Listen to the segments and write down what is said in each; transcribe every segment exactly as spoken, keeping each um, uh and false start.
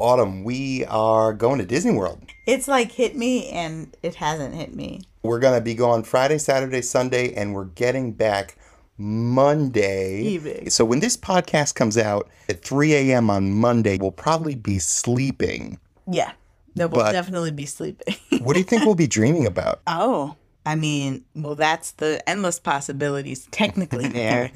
autumn, we are going to Disney World. It's like hit me, and it hasn't hit me. We're going to be gone Friday, Saturday, Sunday, and we're getting back Monday evening. So when this podcast comes out at three a.m. on Monday, we'll probably be sleeping. Yeah. No, we'll but definitely be sleeping. What do you think we'll be dreaming about? Oh, I mean, well, that's the endless possibilities technically there.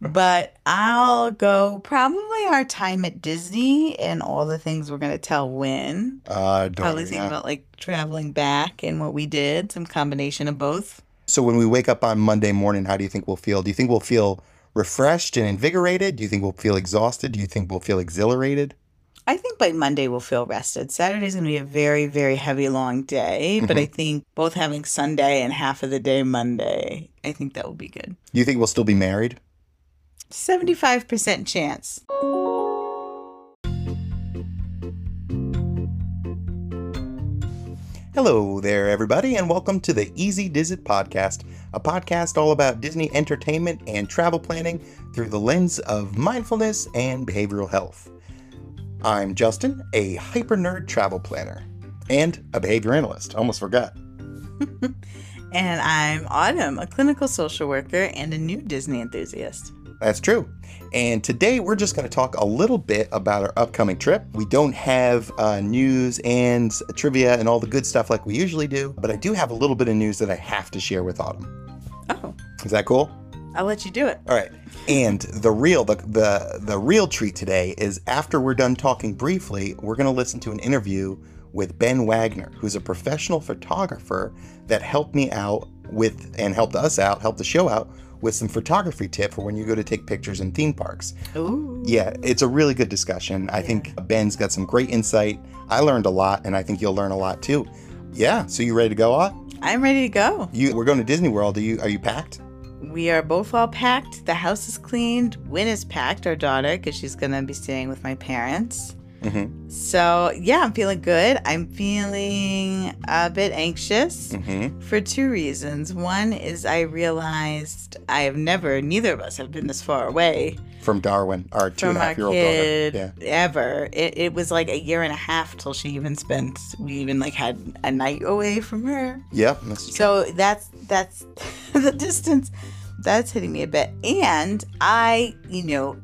But I'll go probably our time at Disney and all the things we're going to tell Wynn. Uh, probably think about like traveling back and what we did, some combination of both. So when we wake up on Monday morning, how do you think we'll feel? Do you think we'll feel refreshed and invigorated? Do you think we'll feel exhausted? Do you think we'll feel exhilarated? I think by Monday we'll feel rested. Saturday's going to be a very, very heavy, long day. But mm-hmm. I think both having Sunday and half of the day Monday, I think that will be good. You think we'll still be married? seventy-five percent chance. Hello there, everybody, and welcome to the Easy Dizzy podcast, a podcast all about Disney entertainment and travel planning through the lens of mindfulness and behavioral health. I'm Justin, a hyper nerd travel planner and a behavior analyst. Almost forgot. And I'm Autumn, a clinical social worker and a new Disney enthusiast. That's true. And today we're just going to talk a little bit about our upcoming trip. We don't have uh, news and trivia and all the good stuff like we usually do, but I do have a little bit of news that I have to share with Autumn. Oh. Is that cool? I'll let you do it. All right. And the real, the, the, the real treat today is after we're done talking briefly, we're going to listen to an interview with Ben Wagner, who's a professional photographer that helped me out with and helped us out, helped the show out with some photography tip for when you go to take pictures in theme parks. Ooh. Yeah, it's a really good discussion. I yeah. think Ben's got some great insight. I learned a lot, and I think you'll learn a lot too. Yeah, so you ready to go, Ott? I'm ready to go. You, we're going to Disney World. Are you, are you packed? We are both all packed. The house is cleaned. Wynn is packed, our daughter, because she's going to be staying with my parents. Mm-hmm. So, yeah, I'm feeling good. I'm feeling a bit anxious mm-hmm. for two reasons. One is I realized I have never, neither of us have been this far away. From Darwin, our two and a half year old daughter. Yeah. Ever. It, it was like a year and a half till she even spent, we even like had a night away from her. Yep. That's true. So that's, that's the distance that's hitting me a bit. And I, you know,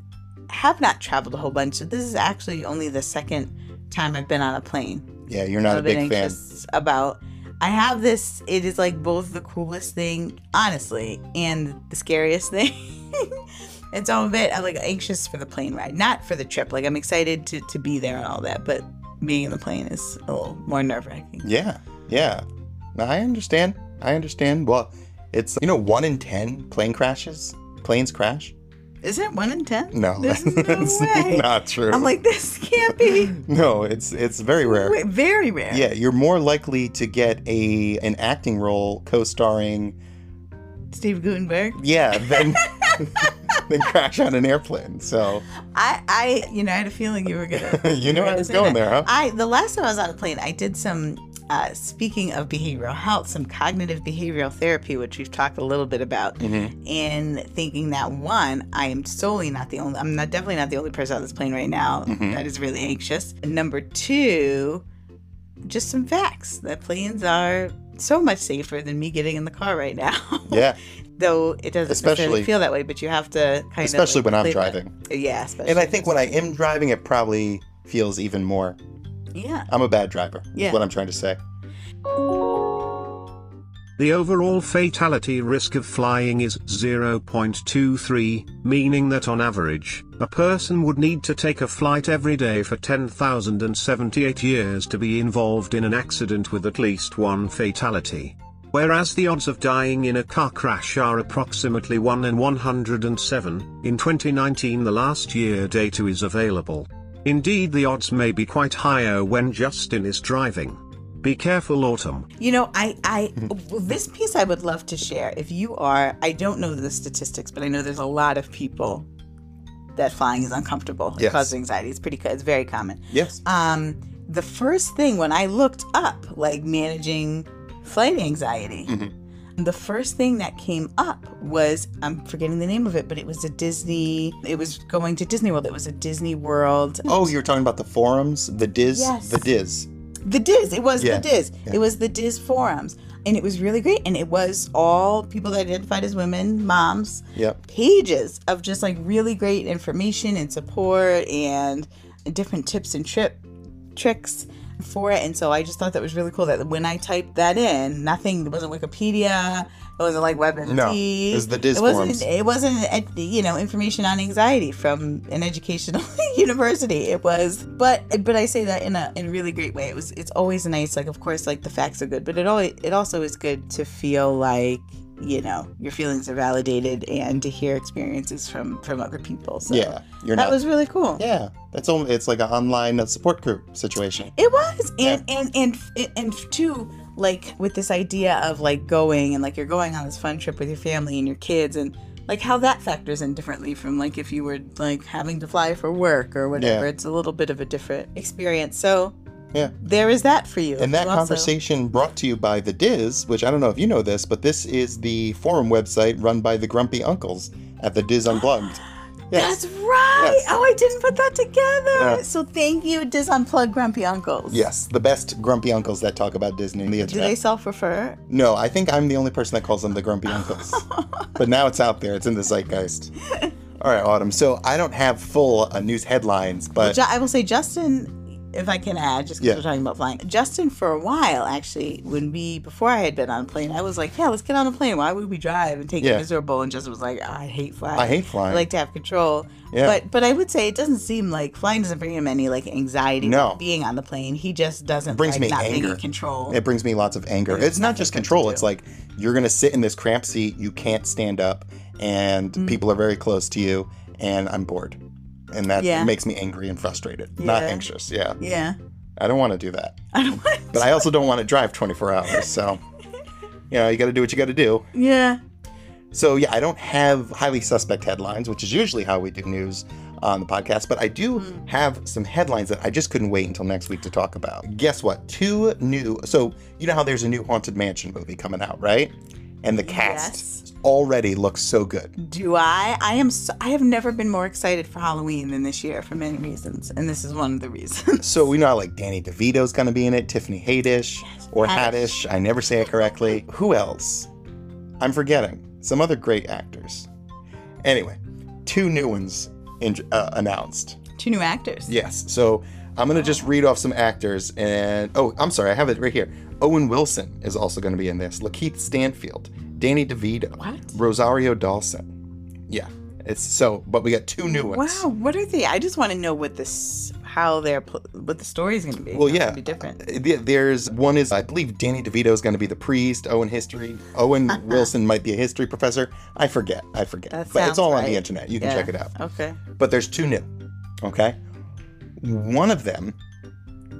have not traveled a whole bunch, so this is actually only the second time I've been on a plane. Yeah, you're not a big fan. About, I have this, it is like both the coolest thing, honestly, and the scariest thing. It's all a bit, I'm like anxious for the plane ride, not for the trip. Like I'm excited to, to be there and all that, but being in the plane is a little more nerve-wracking. Yeah, yeah. I understand. I understand. Well, it's, you know, one in ten plane crashes, planes crash. Is it one in ten? No, there's no that's way. Not true. I'm like, this can't be. No, it's it's very rare. Wait, very rare. Yeah, you're more likely to get a an acting role co-starring Steve Gutenberg. Yeah, than than crash on an airplane. So I, I you know I had a feeling you were gonna. you knew I was going that. there, huh? I the last time I was on a plane, I did some. Uh, speaking of behavioral health, some cognitive behavioral therapy, which we've talked a little bit about, mm-hmm. and thinking that, one, I am solely not the only, I'm not, definitely not the only person on this plane right now mm-hmm. that is really anxious. And number two, just some facts that planes are so much safer than me getting in the car right now. Yeah. Though it doesn't especially, necessarily feel that way, but you have to kind especially of. Especially like, when I'm driving. That. Yeah, especially. And I think when I am driving, it probably feels even more. Yeah. I'm a bad driver, yeah. is what I'm trying to say. The overall fatality risk of flying is zero point two three, meaning that on average, a person would need to take a flight every day for ten thousand seventy-eight years to be involved in an accident with at least one fatality. Whereas the odds of dying in a car crash are approximately one in one hundred seven, in twenty nineteen the last year data is available. Indeed, the odds may be quite higher when Justin is driving. Be careful, Autumn. You know, I, I this piece I would love to share. If you are, I don't know the statistics, but I know there's a lot of people that flying is uncomfortable. Yes. It causes anxiety. It's pretty, it's very common. Yes. Um, the first thing when I looked up, like managing flight anxiety, mm-hmm. The first thing that came up was, I'm forgetting the name of it, but it was a Disney, it was going to Disney World. It was a Disney World. Oh, you were talking about the forums? The Diz? Yes. The Diz. The Diz. It was yeah. the Diz. Yeah. It was the Diz forums. And it was really great. And it was all people that identified as women, moms, yep. pages of just like really great information and support and different tips and trip tricks for it. And so I just thought that was really cool that when I typed that in, nothing, it wasn't Wikipedia. It wasn't like WebMD. No, it was the Diz forums. It wasn't, you know, information on anxiety from an educational university. It was, but but I say that in a in a really great way. It was. It's always nice. Like, of course, like the facts are good, but it always it also is good to feel like, you know, your feelings are validated and to hear experiences from from other people. So yeah, you're that not, was really cool. Yeah, that's only it's like an online support group situation. It was, and yeah. and and and, and two. Like with this idea of like going and like you're going on this fun trip with your family and your kids and like how that factors in differently from like if you were like having to fly for work or whatever. Yeah. It's a little bit of a different experience. So yeah, there is that for you. And that also. Conversation brought to you by The Diz, which I don't know if you know this, but this is the forum website run by the grumpy uncles at The Diz Unplugged. Yes. That's right. Yes. Oh, I didn't put that together. Yeah. So thank you, Dis Unplugged Grumpy Uncles. Yes, the best grumpy uncles that talk about Disney. The Do they self-refer? No, I think I'm the only person that calls them the grumpy uncles. But now it's out there. It's in the zeitgeist. All right, Autumn. So I don't have full uh, news headlines, but... Well, I will say Justin... If I can add, just because yeah. we're talking about flying. Justin, for a while, actually, when we, before I had been on a plane, I was like, yeah, let's get on a plane. Why would we drive and take yeah. it miserable? And Justin was like, oh, I hate flying. I hate flying. I like to have control. Yeah. But but I would say it doesn't seem like, flying doesn't bring him any like anxiety no. like being on the plane. He just doesn't brings like me not anger. Being in control. It brings me lots of anger. It's, it's not just control. It's like, you're going to sit in this cramped seat. You can't stand up. And mm-hmm. people are very close to you. And I'm bored. And that yeah. makes me angry and frustrated, yeah. not anxious. Yeah. Yeah. I don't want to do that. I don't want to. But I also don't want to drive twenty-four hours. So, you know, you got to do what you got to do. Yeah. So, yeah, I don't have highly suspect headlines, which is usually how we do news on the podcast. But I do mm. have some headlines that I just couldn't wait until next week to talk about. Guess what? Two new. So, you know how there's a new Haunted Mansion movie coming out, right? And the cast yes. already looks so good. Do I? I am. So, I have never been more excited for Halloween than this year for many reasons, and this is one of the reasons. So we know how, like Danny DeVito's going to be in it, Tiffany Haddish yes, or Haddish. Haddish. I never say it correctly. Who else? I'm forgetting some other great actors. Anyway, two new ones in, uh, announced. Two new actors. Yes. So I'm going to oh. just read off some actors, and oh, I'm sorry, I have it right here. Owen Wilson is also going to be in this. Lakeith Stanfield, Danny DeVito, what? Rosario Dawson. Yeah, it's so. But we got two new ones. Wow, what are they? I just want to know what this, how they're, what the story is going to be. Well, How yeah, it's going to be different. There's one is I believe Danny DeVito is going to be the priest. Owen history. Owen Wilson might be a history professor. I forget. I forget. That but it's all right. on the internet. You can yeah. check it out. Okay. But there's two new. Okay. One of them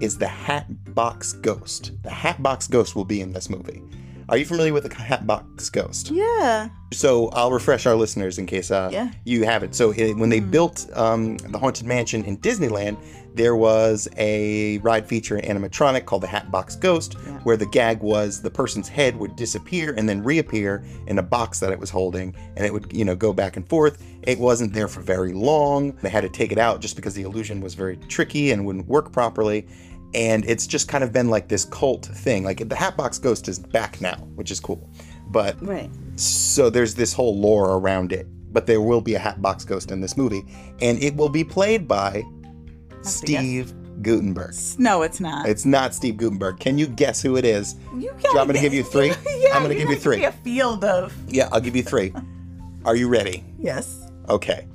is the Hatbox Ghost. The Hatbox Ghost will be in this movie. Are you familiar with the Hatbox Ghost? Yeah. So I'll refresh our listeners in case uh, yeah. you haven't. So it, when they mm. built um, the Haunted Mansion in Disneyland, there was a ride feature animatronic called the Hatbox Ghost, yeah. where the gag was the person's head would disappear and then reappear in a box that it was holding, and it would, you know, go back and forth. It wasn't there for very long. They had to take it out just because the illusion was very tricky and wouldn't work properly. And it's just kind of been like this cult thing. Like the Hatbox Ghost is back now, which is cool. But right. so there's this whole lore around it. But there will be a Hatbox Ghost in this movie. And it will be played by Steve Gutenberg. No, it's not. It's not Steve Gutenberg. Can you guess who it is? You can. So I'm going to give you three. yeah, I'm going to give you three. Be a field of. Yeah, I'll give you three. Are you ready? Yes. Okay.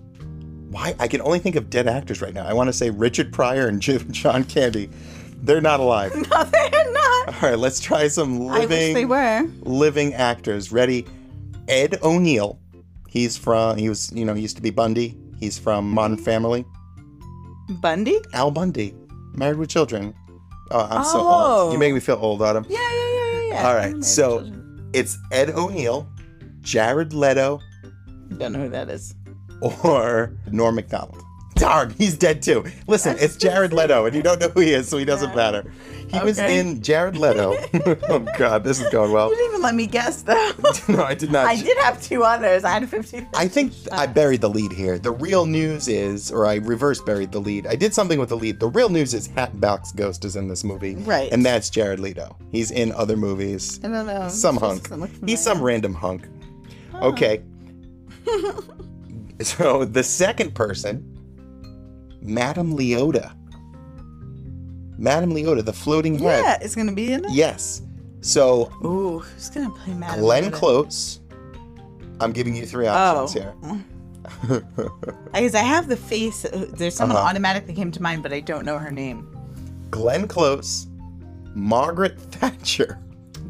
Why? I can only think of dead actors right now. I want to say Richard Pryor and John Candy. They're not alive. No, they're not. All right, let's try some living I wish they were. living actors. Ready? Ed O'Neill. He's from he was, you know, he used to be Bundy. He's from Modern Family. Bundy? Al Bundy. Married with Children. Oh, I'm oh. so old. You make me feel old, Autumn. Yeah, yeah, yeah, yeah, yeah. All right. So, it's Ed O'Neill, Jared Leto. Don't know who that is. Or Norm Macdonald. Darn, he's dead too. Listen, it's Jared Leto, and you don't know who he is, so he doesn't yeah. matter. He okay. was in Jared Leto. Oh, God, this is going well. You didn't even let me guess, though. No, I did not. I did have two others. I had fifty. I think I buried the lead here. The real news is, or I reverse buried the lead. I did something with the lead. The real news is Hatbox Ghost is in this movie. Right. And that's Jared Leto. He's in other movies. I don't know. Some hunk. He's some random hunk. Huh. Okay. So the second person, Madame Leota. Madame Leota, the floating head. Yeah, it's going to be in it? Yes. So. Ooh, who's going to play Madame Glenn Leota? Close. I'm giving you three options oh. here. I guess I have the face. There's someone uh-huh. automatically came to mind, but I don't know her name. Glenn Close, Margaret Thatcher.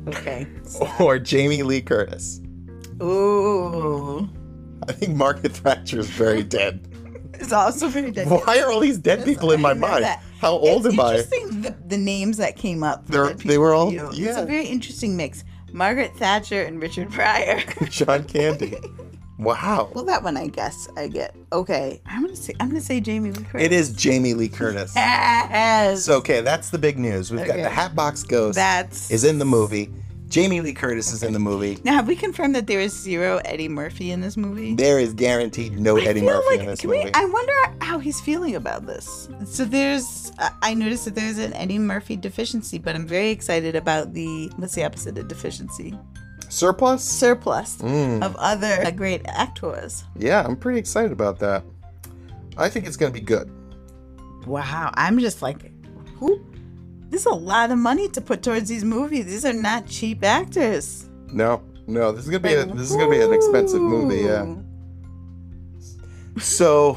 Okay. Or Jamie Lee Curtis. Ooh. I think Margaret Thatcher is very dead. It's also very dead. Why are all these dead people in my mind? That. How old it's am I? It's interesting the, the names that came up. They were all, you. yeah. It's a very interesting mix. Margaret Thatcher and Richard Pryor. John Candy. Wow. Well, that one I guess I get. Okay, I'm gonna say I'm gonna say Jamie Lee Curtis. It is Jamie Lee Curtis. Yes. So, okay, that's the big news. We've okay. got the Hatbox Ghost. That's is in the movie. Jamie Lee Curtis okay. is in the movie. Now, have we confirmed that there is zero Eddie Murphy in this movie? There is guaranteed no I Eddie Murphy like, in this movie. We, I wonder how he's feeling about this. So there's, uh, I noticed that there's an Eddie Murphy deficiency, but I'm very excited about the, what's the opposite of deficiency? Surplus? Surplus mm. of other uh, great actors. Yeah, I'm pretty excited about that. I think it's going to be good. Wow, I'm just like, who? There's a lot of money to put towards these movies. These are not cheap actors. No, no, this is gonna be a, this is gonna be an expensive movie. Yeah. So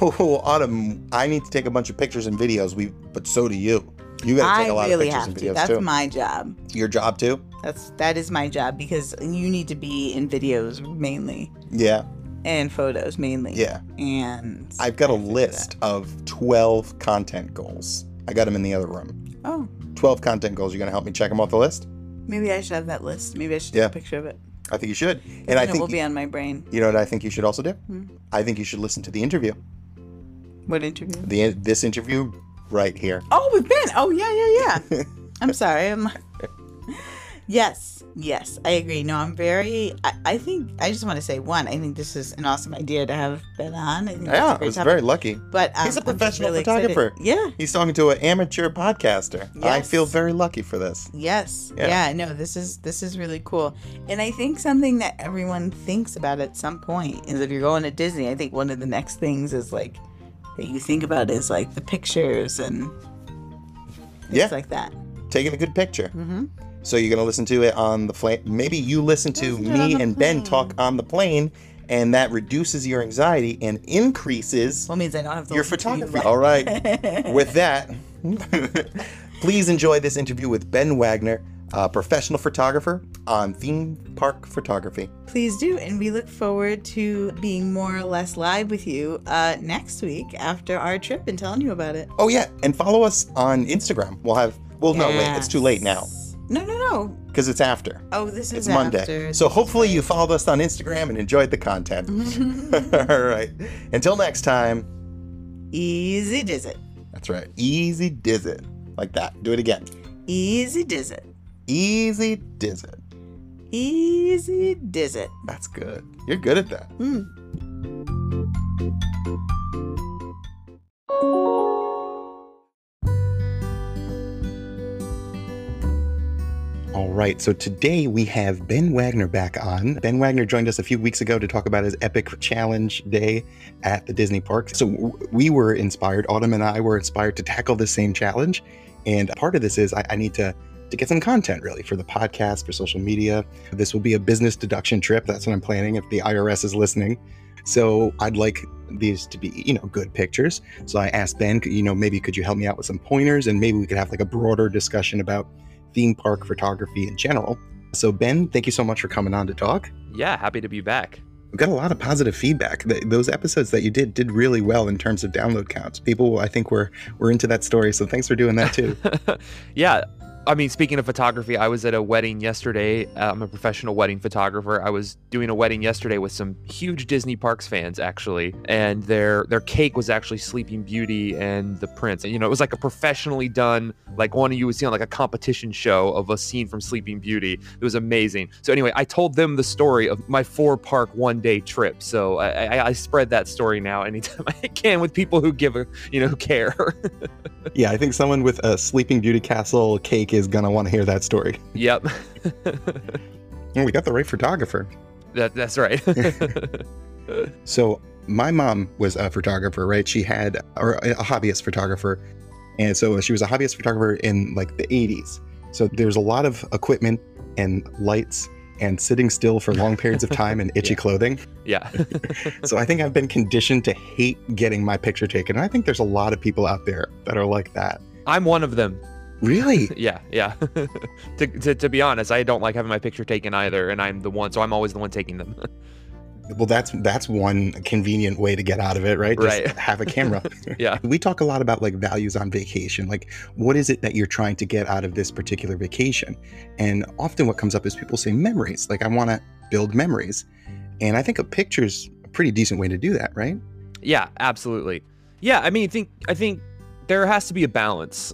Autumn, I need to take a bunch of pictures and videos. We, but so do you. You gotta take I a lot really of pictures and videos to. That's too. That's my job. Your job too. That's that is my job because you need to be in videos mainly. Yeah. And photos mainly. Yeah. And I've got a list of twelve content goals. I got them in the other room. Oh. twelve content goals. You're going to help me check them off the list? Maybe I should have that list. Maybe I should yeah. take a picture of it. I think you should. And, and I think it will be on my brain. You know what I think you should also do? Hmm? I think you should listen to the interview. What interview? The This interview right here. Oh, with Ben. Oh, yeah, yeah, yeah. I'm sorry. I'm Yes. Yes, I agree. No, I'm very, I, I think, I just want to say, one, I think this is an awesome idea to have Ben on. I think yeah, I was topic. very lucky. But um, he's a professional really photographer. Excited. Yeah. He's talking to an amateur podcaster. Yes. I feel very lucky for this. Yes. Yeah. yeah, no, this is this is really cool. And I think something that everyone thinks about at some point is if you're going to Disney, I think one of the next things is like, that you think about is like the pictures and things yeah. like that. Taking a good picture. Mm-hmm. So you're going to listen to it on the plane. Maybe you listen to listen me and plane. Ben talk on the plane, and that reduces your anxiety and increases well, means I don't have to your photography. You All right. With that, please enjoy this interview with Ben Wagner, a professional photographer on theme park photography. Please do. And we look forward to being more or less live with you uh, next week after our trip and telling you about it. Oh, yeah. And follow us on Instagram. We'll have, well, yes. no, wait, it's too late now. No, no, no. Because it's after. Oh, this is it's Monday. After. So hopefully you followed us on Instagram and enjoyed the content. All right. Until next time. Easy Dizzy. That's right. Easy Dizzy. Like that. Do it again. Easy Dizzy. Easy Dizzy. Easy Dizzy. That's good. You're good at that. Mm. All right, so today we have Ben Wagner back on. Ben Wagner joined us a few weeks ago to talk about his epic challenge day at the Disney parks. So we were inspired, Autumn and I were inspired to tackle this same challenge. And part of this is I, I need to, to get some content really for the podcast, for social media. This will be a business deduction trip. That's what I'm planning if the I R S is listening. So I'd like these to be, you know, good pictures. So I asked Ben, you know, maybe could you help me out with some pointers and maybe we could have like a broader discussion about theme park photography in general. So Ben, thank you so much for coming on to talk. Yeah, happy to be back. We've got a lot of positive feedback. Those episodes that you did did really well in terms of download counts. People, I think, were, were into that story, so thanks for doing that too. Yeah, I mean, speaking of photography, I was at a wedding yesterday. Uh, I'm a professional wedding photographer. I was doing a wedding yesterday with some huge Disney Parks fans, actually. And their their cake was actually Sleeping Beauty and the Prince. And, you know, it was like a professionally done, like one you would see on like a competition show of a scene from Sleeping Beauty. It was amazing. So anyway, I told them the story of my four park one day trip. So I, I, I spread that story now anytime I can with people who give a, you know, who care. Yeah, I think someone with a Sleeping Beauty castle cake is gonna want to hear that story. Yep. Well, we got the right photographer. That, that's right. So my mom was a photographer, right? She had, or a hobbyist photographer, and so she was a hobbyist photographer in like the eighties. So there's a lot of equipment and lights and sitting still for long periods of time in itchy yeah. clothing. Yeah. So I think I've been conditioned to hate getting my picture taken. And I think there's a lot of people out there that are like that. I'm one of them. Really? Yeah, yeah. to, to to be honest, I don't like having my picture taken either, and I'm the one, so I'm always the one taking them. Well, that's that's one convenient way to get out of it, right? Right. Just have a camera. Yeah. We talk a lot about like values on vacation. Like, what is it that you're trying to get out of this particular vacation? And often what comes up is people say memories. Like, I want to build memories. And I think a picture's a pretty decent way to do that, right? Yeah, absolutely. Yeah, I mean, I think I think there has to be a balance.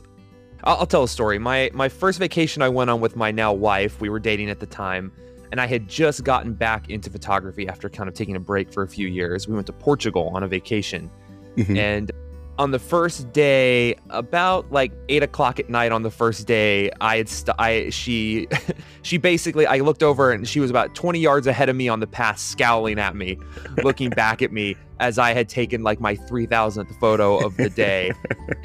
I'll tell a story. My my first vacation I went on with my now wife, we were dating at the time, and I had just gotten back into photography after kind of taking a break for a few years. We went to Portugal on a vacation. Mm-hmm. And on the first day, about like eight o'clock at night on the first day, I had st- I she she basically, I looked over and she was about twenty yards ahead of me on the path, scowling at me, looking back at me as I had taken like my three thousandth photo of the day.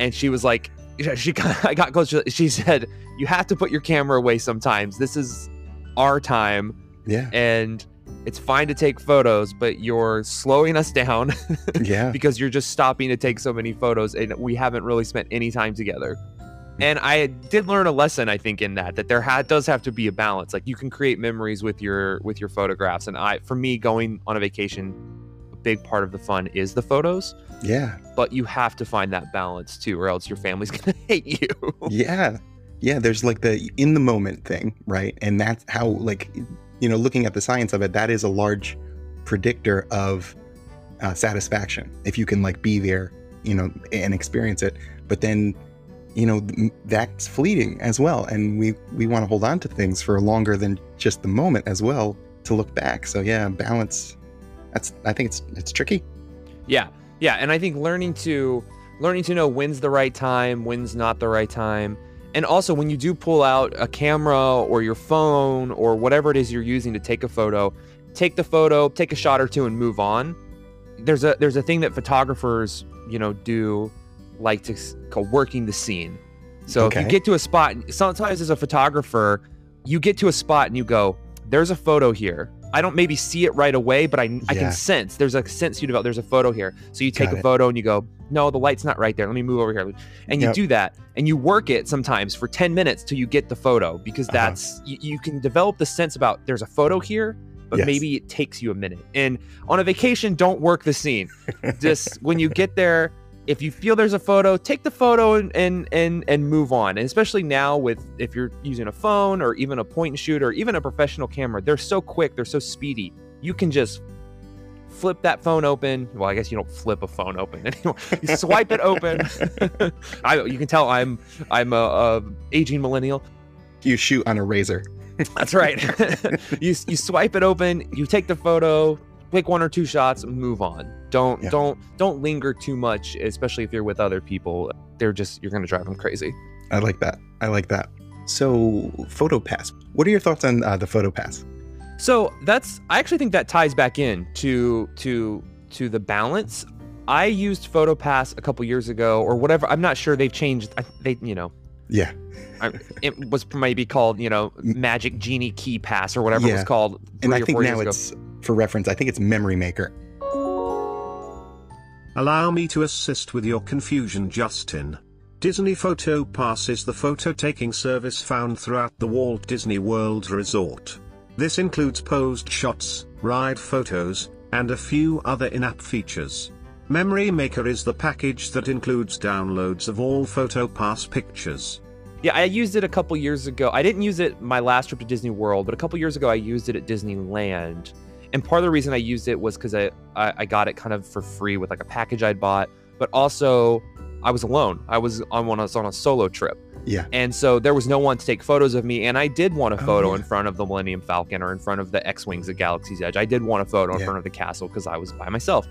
And she was like, She got, I got close. She said, "You have to put your camera away sometimes. This is our time. Yeah. And it's fine to take photos, but you're slowing us down." Yeah. Because you're just stopping to take so many photos and we haven't really spent any time together. And I did learn a lesson, I think, in that, that there ha- does have to be a balance. Like, you can create memories with your with your photographs. And I, for me, going on a vacation, big part of the fun is the photos. Yeah. But you have to find that balance too, or else your family's gonna hate you. Yeah. Yeah. There's like the in the moment thing, right? And that's how, like, you know, looking at the science of it, that is a large predictor of uh, satisfaction. If you can like be there, you know, and experience it. But then, you know, that's fleeting as well. And we, we want to hold on to things for longer than just the moment as well to look back. So yeah, balance. That's, I think it's it's tricky. Yeah, yeah, and I think learning to learning to know when's the right time, when's not the right time, and also when you do pull out a camera or your phone or whatever it is you're using to take a photo, take the photo, take a shot or two, and move on. There's a there's a thing that photographers, you know, do, like to call working the scene. So okay. If you get to a spot, sometimes as a photographer, you get to a spot and you go, "There's a photo here. I don't maybe see it right away, but I, yeah. I can sense, there's a sense you develop, there's a photo here." So you take Got a photo it. And you go, "No, the light's not right there. Let me move over here." And you yep. do that and you work it sometimes for ten minutes till you get the photo, because uh-huh. that's, you, you can develop the sense about there's a photo here, but yes. maybe it takes you a minute. And on a vacation, don't work the scene. Just when you get there, if you feel there's a photo, take the photo and, and, and, and move on. And especially now with, if you're using a phone or even a point and shoot or even a professional camera, they're so quick, they're so speedy. You can just flip that phone open. Well, I guess you don't flip a phone open anymore. You swipe it open. I, you can tell I'm, I'm a, a aging millennial. You shoot on a razor. That's right. you, you swipe it open, you take the photo, take one or two shots and move on. Don't yeah. don't don't linger too much, especially if you're with other people. They're just, you're going to drive them crazy. I like that. I like that. So PhotoPass. What are your thoughts on uh, the PhotoPass? So that's, I actually think that ties back in to to to the balance. I used PhotoPass a couple years ago or whatever. I'm not sure, they've changed. I, they you know. Yeah. I, it was maybe called, you know, Magic Genie Key Pass or whatever yeah. it was called. And I think now ago. It's, for reference, I think it's Memory Maker. Allow me to assist with your confusion, Justin. Disney PhotoPass is the photo-taking service found throughout the Walt Disney World Resort. This includes posed shots, ride photos, and a few other in-app features. Memory Maker is the package that includes downloads of all PhotoPass pictures. Yeah, I used it a couple years ago. I didn't use it my last trip to Disney World, but a couple years ago I used it at Disneyland. And part of the reason I used it was because I, I, I got it kind of for free with like a package I'd bought, but also I was alone. I was on one I was on a solo trip. Yeah. And so there was no one to take photos of me. And I did want a photo oh, yeah. in front of the Millennium Falcon or in front of the X-Wings at Galaxy's Edge. I did want a photo yeah. in front of the castle because I was by myself.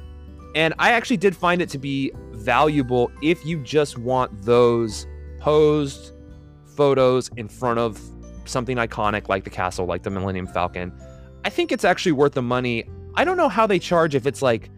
And I actually did find it to be valuable if you just want those posed photos in front of something iconic like the castle, like the Millennium Falcon. I think it's actually worth the money. I don't know how they charge if it's like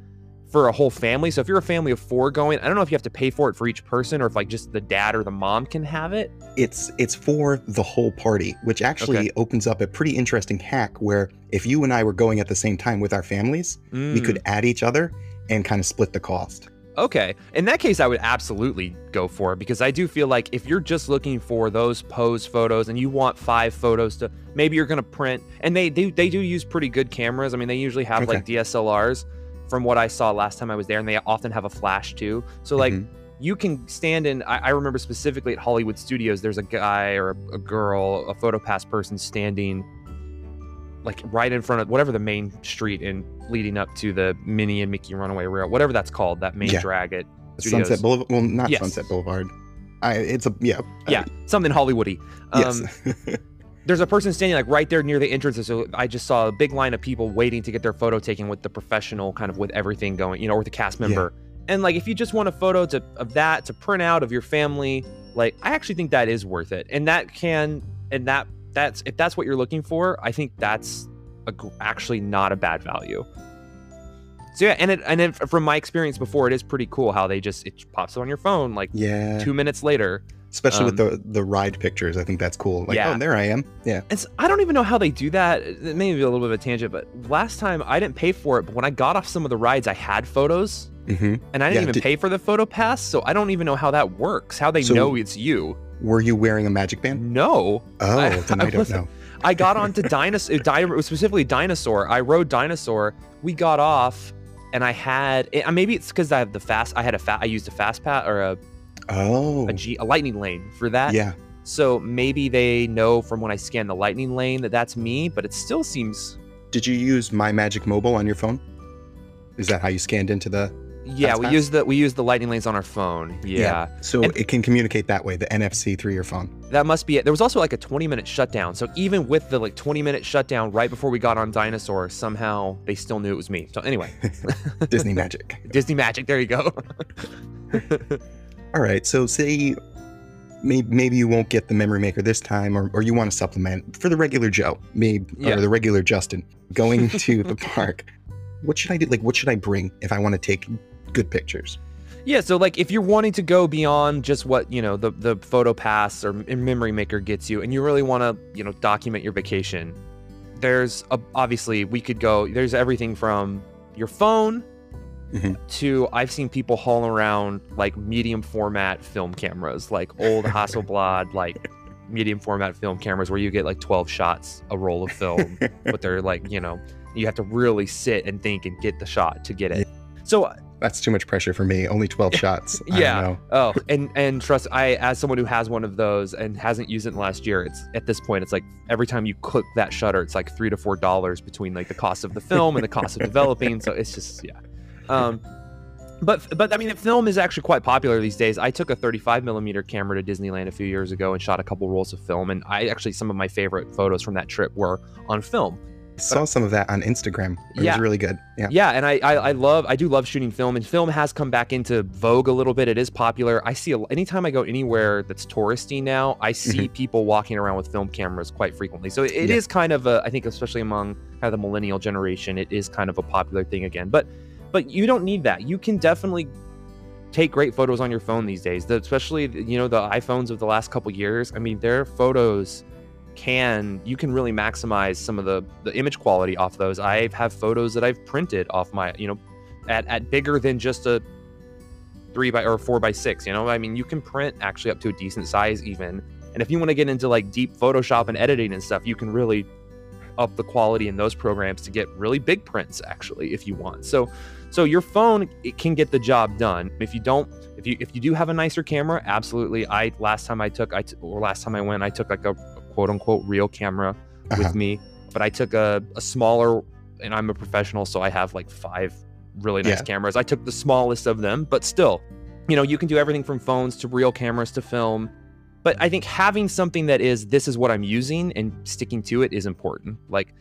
for a whole family. So if you're a family of four going, I don't know if you have to pay for it for each person or if like just the dad or the mom can have it. It's it's for the whole party, which actually okay. opens up a pretty interesting hack where if you and I were going at the same time with our families, mm. we could add each other and kind of split the cost. Okay. In that case, I would absolutely go for it because I do feel like if you're just looking for those pose photos and you want five photos to, maybe you're going to print, and they, they, they do use pretty good cameras. I mean, they usually have okay. like D S L Rs. From what I saw last time I was there, and they often have a flash too. So like mm-hmm. you can stand in, I, I remember specifically at Hollywood Studios, there's a guy or a, a girl, a PhotoPass person standing like right in front of whatever the main street and leading up to the Minnie and Mickey Runaway Rail, whatever that's called, that main yeah. drag at Studios. Sunset Boulevard, well not yes. Sunset Boulevard. I, it's a, yeah. Yeah, uh, something Hollywood-y. Um, yes. There's a person standing like right there near the entrance. So I just saw a big line of people waiting to get their photo taken with the professional, kind of with everything going, you know, with the cast member. Yeah. And like, if you just want a photo to, of that to print out of your family, like I actually think that is worth it. And that can, and that that's, if that's what you're looking for, I think that's a, actually not a bad value. So yeah, and it, and it, from my experience before, it is pretty cool how they just, it pops up on your phone like yeah. two minutes later. Especially um, with the the ride pictures. I think that's cool. Like, yeah. oh, there I am. Yeah. And so, I don't even know how they do that. It may be a little bit of a tangent, but last time I didn't pay for it. But when I got off some of the rides, I had photos. Mm-hmm. And I didn't yeah, even did, pay for the photo pass. So I don't even know how that works, how they so know it's you. Were you wearing a magic band? No. Oh, I, then I, I don't know. I got onto Dinosaur, di- specifically Dinosaur. I rode Dinosaur. We got off and I had, maybe it's because I have the fast, I had a fat, I used a fast pass or a, Oh, a, G, a lightning lane for that. Yeah. So maybe they know from when I scan the lightning lane that that's me, but it still seems. Did you use My Magic Mobile on your phone? Is that how you scanned into the? Yeah, we use the we use the lightning lanes on our phone. Yeah. yeah. So and it can communicate that way, the N F C through your phone. That must be it. There was also like a twenty minute shutdown. So even with the like twenty minute shutdown right before we got on Dinosaur, somehow they still knew it was me. So anyway, Disney magic. Disney magic. There you go. All right, so say maybe, maybe you won't get the Memory Maker this time, or, or you want to supplement for the regular Joe, maybe yeah. or the regular Justin going to the park. What should I do? Like, what should I bring if I want to take good pictures? Yeah, so like if you're wanting to go beyond just what you know the the PhotoPass or Memory Maker gets you, and you really want to you know document your vacation, there's a, obviously we could go. There's everything from your phone. Mm-hmm. to I've seen people haul around like medium format film cameras, like old Hasselblad, like medium format film cameras where you get like twelve shots a roll of film, but they're like, you know, you have to really sit and think and get the shot to get it. So that's too much pressure for me. Only twelve shots. Yeah. I don't know. Oh, and, and trust I, as someone who has one of those and hasn't used it in the last year, it's at this point, it's like every time you click that shutter, it's like three to four dollars between like the cost of the film and the cost of developing. So it's just, yeah. Um, but, but I mean, the film is actually quite popular these days. I took a thirty-five millimeter camera to Disneyland a few years ago and shot a couple rolls of film. And I actually, some of my favorite photos from that trip were on film. I saw but, some of that on Instagram. It yeah, was really good. Yeah. Yeah. And I, I, I love, I do love shooting film, and film has come back into vogue a little bit. It is popular. I see a, anytime I go anywhere that's touristy now, I see mm-hmm. people walking around with film cameras quite frequently. So it, it yeah. is kind of a, I think, especially among kind of the millennial generation, it is kind of a popular thing again, but But you don't need that. You can definitely take great photos on your phone these days, the, especially, you know, the iPhones of the last couple years. I mean, their photos can, you can really maximize some of the, the image quality off those. I have photos that I've printed off my, you know, at, at bigger than just a three by or four by six, you know, I mean, you can print actually up to a decent size even. And if you want to get into like deep Photoshop and editing and stuff, you can really up the quality in those programs to get really big prints, actually, if you want. So so your phone, it can get the job done. If you don't, if you if you do have a nicer camera, absolutely. I last time I took, I t- or last time I went, I took like a, a quote unquote real camera uh-huh. with me, but I took a, a smaller, and I'm a professional, so I have like five really nice yeah. cameras. I took the smallest of them, but still, you know, you can do everything from phones to real cameras to film. But I think having something that is, this is what I'm using and sticking to it is important. Like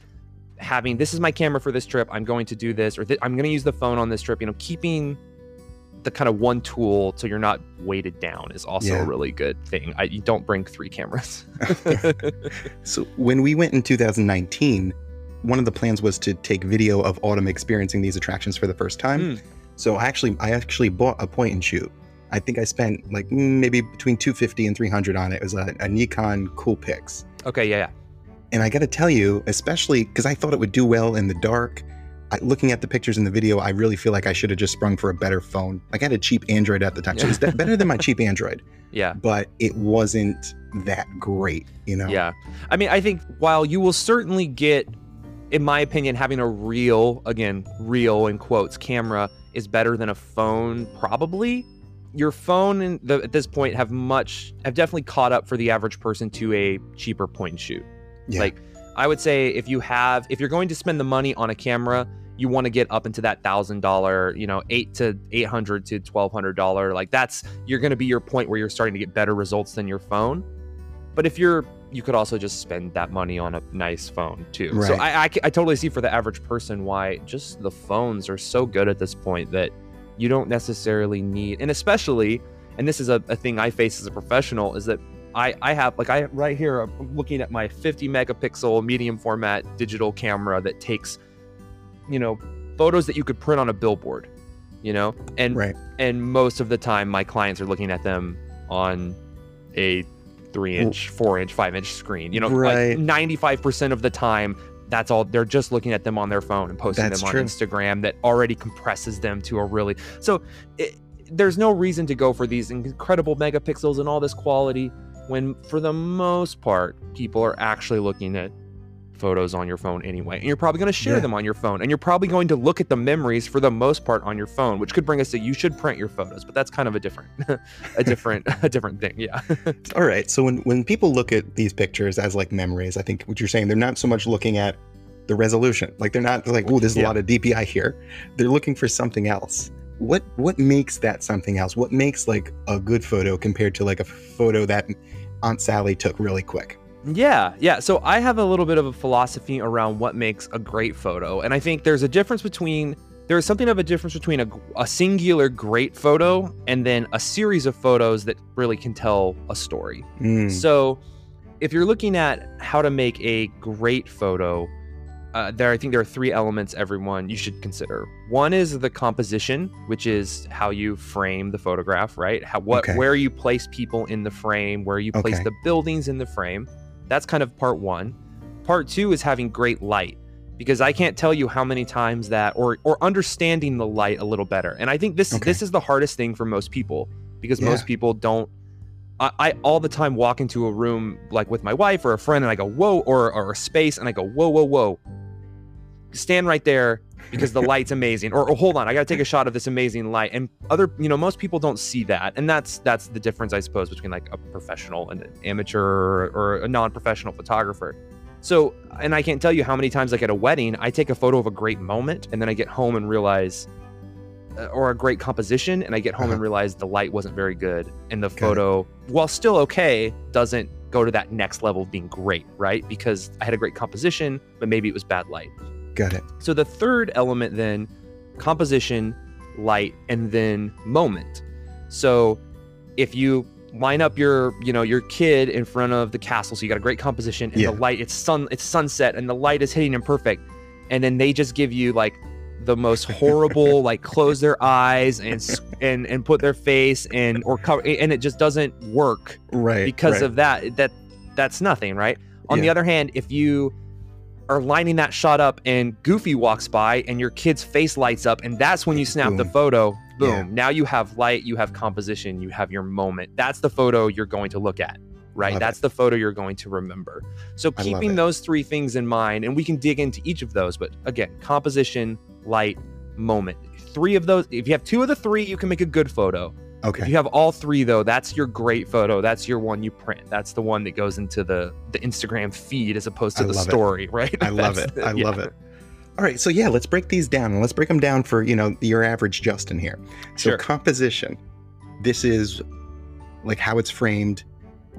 having, this is my camera for this trip, I'm going to do this, or th- I'm going to use the phone on this trip. You know, keeping the kind of one tool so you're not weighted down is also yeah. a really good thing. I, you don't bring three cameras. So when we went in two thousand nineteen, one of the plans was to take video of Autumn experiencing these attractions for the first time. Mm. So I actually, I actually bought a point and shoot. I think I spent like maybe between two hundred fifty dollars and three hundred dollars on it. It was a, a Nikon Coolpix. Okay, yeah, yeah. And I got to tell you, especially because I thought it would do well in the dark, I, looking at the pictures in the video, I really feel like I should have just sprung for a better phone. Like I had a cheap Android at the time, so it was better than my cheap Android. Yeah. But it wasn't that great, you know? Yeah. I mean, I think while you will certainly get, in my opinion, having a real, again, real in quotes, camera is better than a phone, probably. Your phone in the, at this point have much, have definitely caught up for the average person to a cheaper point and shoot. Yeah. Like I would say if you have, if you're going to spend the money on a camera, you want to get up into that thousand dollar, you know, eight to eight hundred to twelve hundred dollar. Like that's, you're going to be your point where you're starting to get better results than your phone. But if you're, you could also just spend that money on a nice phone too. Right. So I, I, I totally see for the average person why just the phones are so good at this point that you don't necessarily need, and especially, and this is a, a thing I face as a professional, is that I, I have, like I right here, I'm looking at my fifty megapixel medium format digital camera that takes, you know, photos that you could print on a billboard, you know, and right. and most of the time my clients are looking at them on a three inch, four inch, five inch screen, you know, right. like ninety-five percent of the time. That's all. They're just looking at them on their phone and posting that's them on true. Instagram that already compresses them to a really. So it, there's no reason to go for these incredible megapixels and all this quality when for the most part, people are actually looking at photos on your phone anyway. And you're probably going to share yeah. them on your phone, and you're probably going to look at the memories for the most part on your phone, which could bring us to you should print your photos. But that's kind of a different, a different, a different thing. Yeah. All right. So when, when people look at these pictures as like memories, I think what you're saying, they're not so much looking at the resolution. Like they're not like, oh, there's yeah. a lot of D P I here. They're looking for something else. What what makes that something else? What makes like a good photo compared to like a photo that Aunt Sally took really quick? Yeah, yeah. So I have a little bit of a philosophy around what makes a great photo. And I think there's a difference between, there's something of a difference between a, a singular great photo and then a series of photos that really can tell a story. Mm. So if you're looking at how to make a great photo, uh, there I think there are three elements everyone you should consider. One is the composition, which is how you frame the photograph, right? How, what, okay. where you place people in the frame, where you place okay. the buildings in the frame. That's kind of part one. Part two is having great light, because I can't tell you how many times that or or understanding the light a little better. And I think this okay. this is the hardest thing for most people, because yeah. most people don't. I, I all the time walk into a room like with my wife or a friend and I go, whoa, or, or a space and I go, whoa, whoa, whoa. Stand right there because the light's amazing. Or, or hold on, I got to take a shot of this amazing light. And other, you know, most people don't see that. And that's that's the difference, I suppose, between like a professional and an amateur or, or a non-professional photographer. So, and I can't tell you how many times like at a wedding, I take a photo of a great moment and then I get home and realize, uh, or a great composition, and I get home uh-huh. and realize the light wasn't very good. And the photo, while still okay, doesn't go to that next level of being great, right? Because I had a great composition, but maybe it was bad light. Got it. So the third element then, composition, light, and then moment. So if you line up your, you know, your kid in front of the castle, so you got a great composition and yeah. the light, it's sun, it's sunset and the light is hitting them perfect. And then they just give you like the most horrible, like close their eyes and, and, and put their face and, or cover, and it just doesn't work right because right. of that, that that's nothing. Right. On yeah. the other hand, if you are lining that shot up and Goofy walks by and your kid's face lights up and that's when you snap boom. The photo, boom. Yeah. Now you have light, you have composition, you have your moment. That's the photo you're going to look at right? Love That's it. The photo you're going to remember. So keeping those three things in mind, and we can dig into each of those, but again, composition, light, moment. Three of those, if you have two of the three, you can make a good photo. Okay. If you have all three, though, that's your great photo. That's your one you print. That's the one that goes into the, the Instagram feed as opposed to I the story, it. Right? I love it. The, I yeah. love it. All right. So, yeah, let's break these down. And let's break them down for, you know, your average Justin here. So sure. Composition. This is like how it's framed.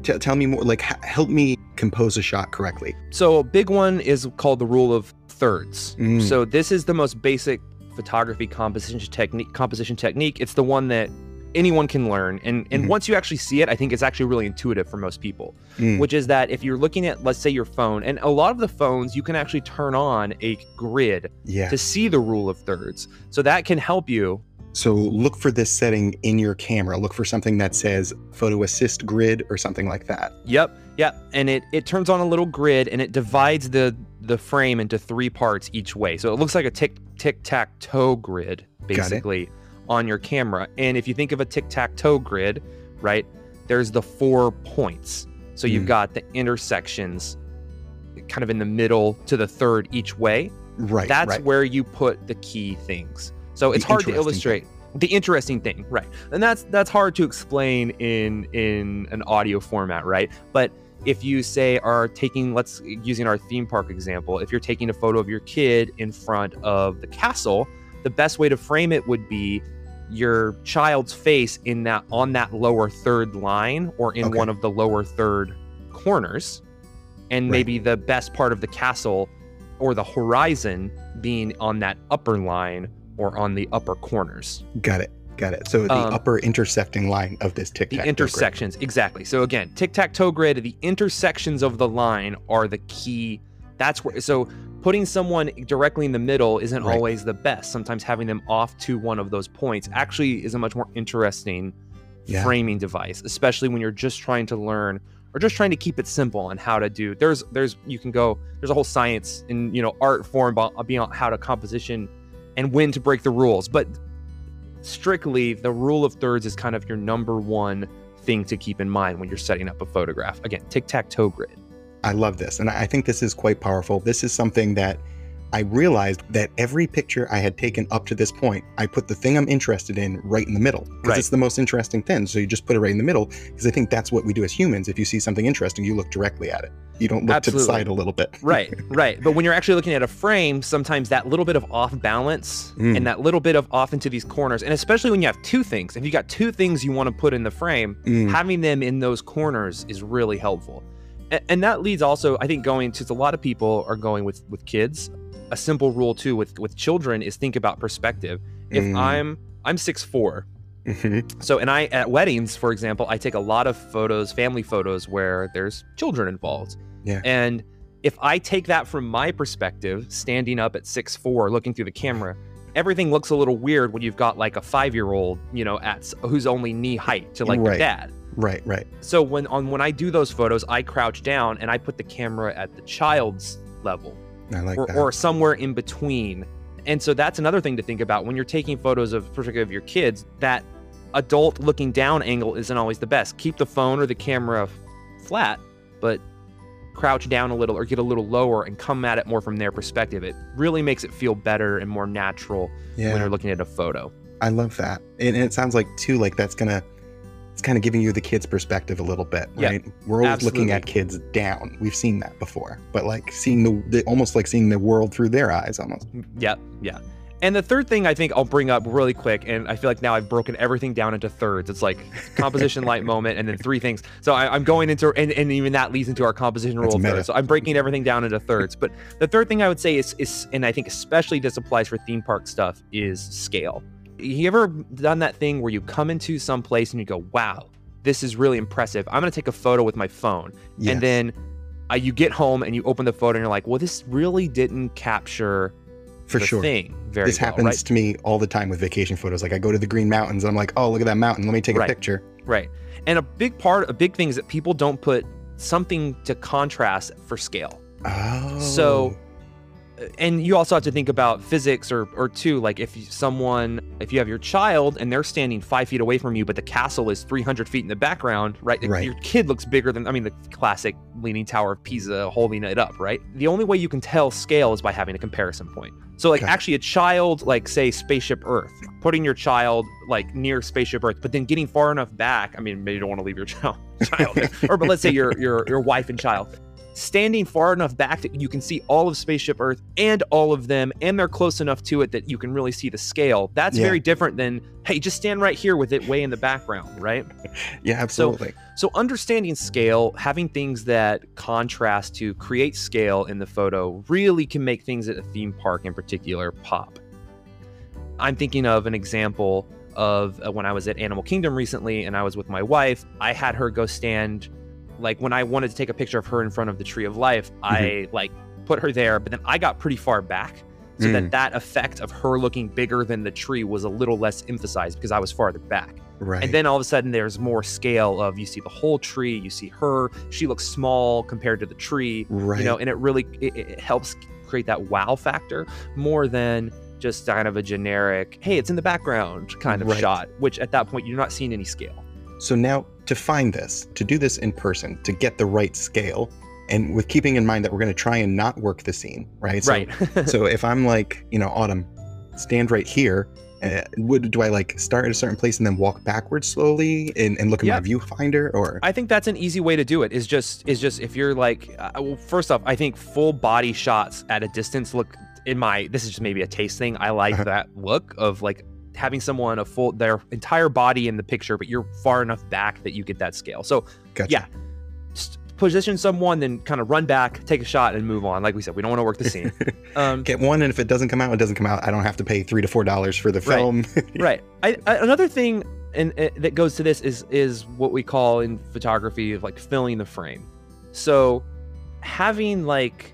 T- tell me more, like h- help me compose a shot correctly. So a big one is called the rule of thirds. Mm. So this is the most basic photography composition technique. Composition technique. It's the one that anyone can learn. And and mm-hmm. once you actually see it, I think it's actually really intuitive for most people, mm. which is that if you're looking at, let's say, your phone, and a lot of the phones, you can actually turn on a grid yeah. to see the rule of thirds. So that can help you. So look for this setting in your camera. Look for something that says photo assist grid or something like that. Yep. Yep. And it, it turns on a little grid and it divides the the frame into three parts each way. So it looks like a tic, tic-tac-toe grid, basically. Got it. On your camera. And if you think of a tic-tac-toe grid, right, there's the four points. So you've mm. got the intersections kind of in the middle to the third each way. Right. That's right. where you put the key things. So the it's hard to illustrate thing. The interesting thing, right? And that's that's hard to explain in in an audio format, right? But if you say are taking, let's using our theme park example, if you're taking a photo of your kid in front of the castle, the best way to frame it would be your child's face in that on that lower third line or in okay. one of the lower third corners, and right. maybe the best part of the castle or the horizon being on that upper line or on the upper corners. Got it. Got it. So the um, upper intersecting line of this tic-tac-toe grid. The intersections, exactly. So again, tic-tac-toe grid, the intersections of the line are the key. That's where, so putting someone directly in the middle isn't right. always the best. Sometimes having them off to one of those points actually is a much more interesting yeah. framing device, especially when you're just trying to learn or just trying to keep it simple on how to do. There's, there's, you can go, there's a whole science and, you know, art form beyond how to composition and when to break the rules. But strictly, the rule of thirds is kind of your number one thing to keep in mind when you're setting up a photograph. Again, tic-tac-toe grid. I love this. And I think this is quite powerful. This is something that I realized that every picture I had taken up to this point, I put the thing I'm interested in right in the middle because right. it's the most interesting thing. So you just put it right in the middle because I think that's what we do as humans. If you see something interesting, you look directly at it. You don't look Absolutely. To the side a little bit. Right, right. But when you're actually looking at a frame, sometimes that little bit of off balance mm. and that little bit of off into these corners, and especially when you have two things, if you got two things you want to put in the frame, mm. having them in those corners is really helpful. And that leads also, I think, going to a lot of people are going with, with kids. A simple rule, too, with, with children is think about perspective. If mm. I'm I'm six foot four. Mm-hmm. So and I at weddings, for example, I take a lot of photos, family photos where there's children involved. Yeah. And if I take that from my perspective, standing up at six foot four, looking through the camera, everything looks a little weird when you've got like a five-year-old, you know, at who's only knee height to like right. the dad. Right, right. So when on when I do those photos, I crouch down and I put the camera at the child's level, I like or, that. or somewhere in between. And so that's another thing to think about when you're taking photos of, particularly of your kids. That adult looking down angle isn't always the best. Keep the phone or the camera flat, but crouch down a little or get a little lower and come at it more from their perspective. It really makes it feel better and more natural yeah. when you're looking at a photo. I love that, and it sounds like too like that's gonna. It's kind of giving you the kid's perspective a little bit, right? Yep, We're always absolutely. Looking at kids down. We've seen that before, but like seeing the, the almost like seeing the world through their eyes almost. Yeah, yeah. And the third thing I think I'll bring up really quick, and I feel like now I've broken everything down into thirds. It's like composition, light, moment, and then three things. So I, I'm going into, and, and even that leads into our composition rule of thirds. So I'm breaking everything down into thirds. But the third thing I would say is, is, and I think especially this applies for theme park stuff, is scale. You ever done that thing where you come into some place and you go, wow, this is really impressive. I'm going to take a photo with my phone. Yes. And then uh, you get home and you open the photo and you're like, well, this really didn't capture For the sure. thing very This well, happens right? to me all the time with vacation photos. Like I go to the Green Mountains and I'm like, oh, look at that mountain. Let me take right. a picture. Right. And a big part, a big thing is that people don't put something to contrast for scale. Oh. So and you also have to think about physics or, or two, like if someone, if you have your child and they're standing five feet away from you, but the castle is three hundred feet in the background, right? Right. Your kid looks bigger than, I mean, the classic Leaning Tower of Pisa holding it up, right? The only way you can tell scale is by having a comparison point. So like okay. actually a child, like say Spaceship Earth, putting your child like near Spaceship Earth, but then getting far enough back, I mean, maybe you don't want to leave your child, child there, or but let's say your, your, your wife and child. Standing far enough back that you can see all of Spaceship Earth and all of them, and they're close enough to it that you can really see the scale. That's yeah. very different than, hey, just stand right here with it way in the background, right? Yeah, absolutely. So, so understanding scale, having things that contrast to create scale in the photo really can make things at a theme park in particular pop. I'm thinking of an example of uh, when I was at Animal Kingdom recently and I was with my wife, I had her go stand. Like when I wanted to take a picture of her in front of the Tree of Life, mm-hmm. I like put her there, but then I got pretty far back so mm. that that effect of her looking bigger than the tree was a little less emphasized because I was farther back. Right. And then all of a sudden there's more scale of you see the whole tree, you see her, she looks small compared to the tree, right. you know, and it really it, it helps create that wow factor more than just kind of a generic, hey, it's in the background kind of right. shot, which at that point you're not seeing any scale. So now to find this, to do this in person, to get the right scale, and with keeping in mind that we're going to try and not work the scene, right? So, right. so if I'm like, you know, Autumn, stand right here, uh, would, do I like start at a certain place and then walk backwards slowly and, and look at yeah. my viewfinder? Or I think that's an easy way to do it is just, is just if you're like, uh, well, first off, I think full body shots at a distance look in my, this is just maybe a taste thing. I like uh-huh. that look of like, having someone a full their entire body in the picture, but you're far enough back that you get that scale. So gotcha. yeah, just position someone, then kind of run back, take a shot and move on. Like we said, we don't want to work the scene. Um, get one. And if it doesn't come out, it doesn't come out. I don't have to pay three to four dollars for the film. Right. right. I, I, another thing and that goes to this is, is what we call in photography of like filling the frame. So having like,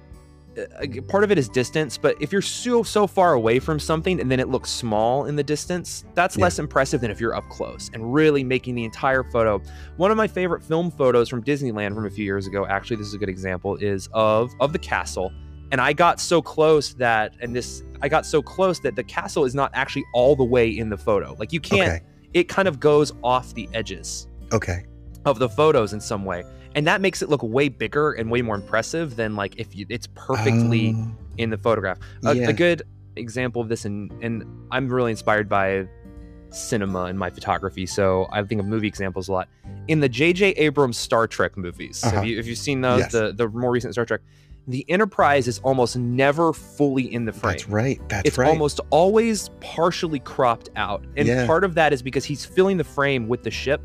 part of it is distance, but if you're so so far away from something and then it looks small in the distance, that's yeah. less impressive than if you're up close and really making the entire photo. One of my favorite film photos from Disneyland from a few years ago, actually this is a good example, is of of the castle, and I got so close that and this I got so close that the castle is not actually all the way in the photo. Like you can't okay. it kind of goes off the edges okay of the photos in some way. And that makes it look way bigger and way more impressive than like if you, it's perfectly um, in the photograph. A, yeah. a good example of this, and and I'm really inspired by cinema and my photography, so I think of movie examples a lot. In the J J Abrams Star Trek movies, uh-huh. have you, if you've seen those, yes. the the more recent Star Trek, the Enterprise is almost never fully in the frame. That's right. That's it's right. It's almost always partially cropped out, and yeah. part of that is because he's filling the frame with the ship.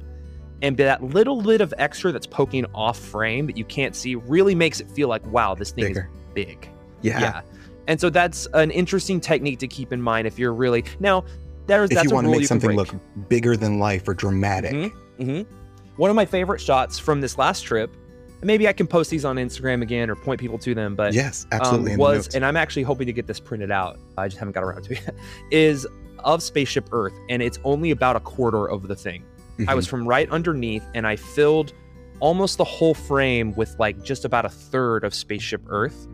And that little bit of extra that's poking off frame that you can't see really makes it feel like, wow, this thing Bigger. is big. Yeah. yeah. And so that's an interesting technique to keep in mind if you're really now. There's if that's you want to make something look bigger than life or dramatic. Mm-hmm. Mm-hmm. One of my favorite shots from this last trip, and maybe I can post these on Instagram again or point people to them. But yes, absolutely. Um, was and I'm actually hoping to get this printed out. I just haven't got around to it. Is of Spaceship Earth, and it's only about a quarter of the thing. Mm-hmm. I was from right underneath, and I filled almost the whole frame with like just about a third of Spaceship Earth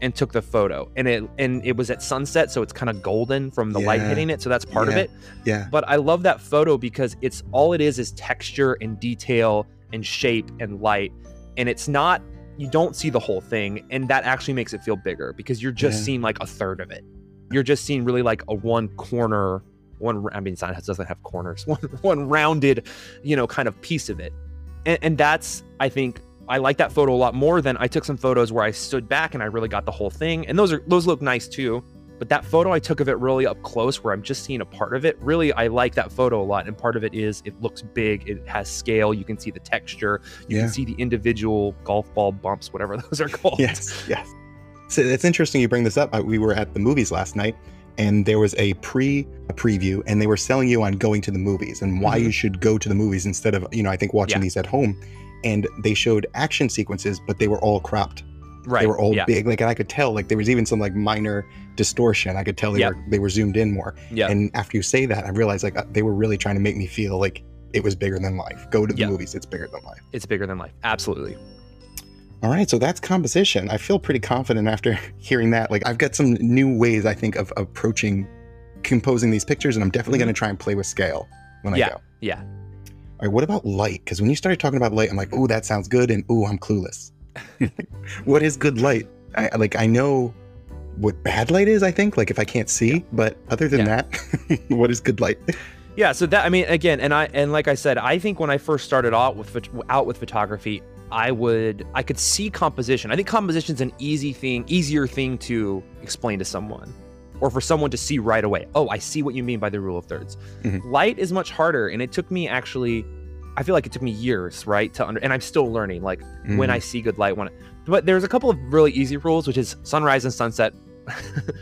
and took the photo. And it and it was at sunset, so it's kind of golden from the yeah. light hitting it, so that's part yeah. of it. Yeah. But I love that photo because it's all it is is texture and detail and shape and light. And it's not, you don't see the whole thing, and that actually makes it feel bigger because you're just yeah. seeing like a third of it. You're just seeing really like a one corner One, I mean, it doesn't have corners. One, one rounded, you know, kind of piece of it, and, and that's. I think I like that photo a lot more than I took some photos where I stood back and I really got the whole thing, and those are those look nice too. But that photo I took of it really up close, where I'm just seeing a part of it. Really, I like that photo a lot, and part of it is it looks big, it has scale. You can see the texture, you yeah. can see the individual golf ball bumps, whatever those are called. Yes, yes. So it's interesting you bring this up. We were at the movies last night. And there was a pre a preview, and they were selling you on going to the movies and why mm-hmm. you should go to the movies instead of, you know, I think watching yeah. these at home. And they showed action sequences, but they were all cropped. Right. They were all yeah. big. Like, and I could tell, like, there was even some like minor distortion. I could tell they yeah. were they were zoomed in more. Yeah. And after you say that, I realized like they were really trying to make me feel like it was bigger than life. Go to the yeah. movies. It's bigger than life. It's bigger than life. Absolutely. All right, so that's composition. I feel pretty confident after hearing that. Like, I've got some new ways, I think, of approaching composing these pictures, and I'm definitely mm-hmm. going to try and play with scale when yeah, I go. Yeah. All right, what about light? Because when you started talking about light, I'm like, oh, that sounds good, and oh, I'm clueless. What is good light? I, like, I know what bad light is, I think, like if I can't see, yeah. but other than yeah. that, what is good light? Yeah, so that, I mean, again, and I and like I said, I think when I first started out with, out with photography, I would, I could see composition. I think composition's an easy thing, easier thing to explain to someone, or for someone to see right away. Oh, I see what you mean by the rule of thirds. Mm-hmm. Light is much harder, and it took me actually, I feel like it took me years, right, to under, and I'm still learning, like mm-hmm. when I see good light, when, but there's a couple of really easy rules, which is sunrise and sunset.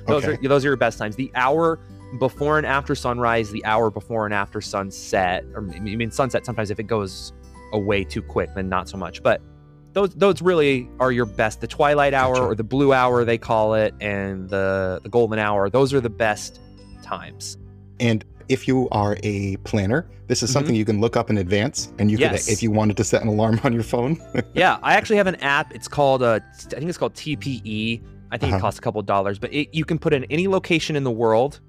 those okay. are those are your best times. The hour before and after sunrise, the hour before and after sunset, or I mean sunset sometimes if it goes away too quick, then not so much. But those those really are your best. The twilight hour or the blue hour, they call it, and the, the golden hour. Those are the best times. And if you are a planner, this is mm-hmm. something you can look up in advance, and you yes. could, if you wanted to set an alarm on your phone. Yeah, I actually have an app. It's called uh, I think it's called T P E. I think uh-huh. it costs a couple of dollars, but it, you can put in any location in the world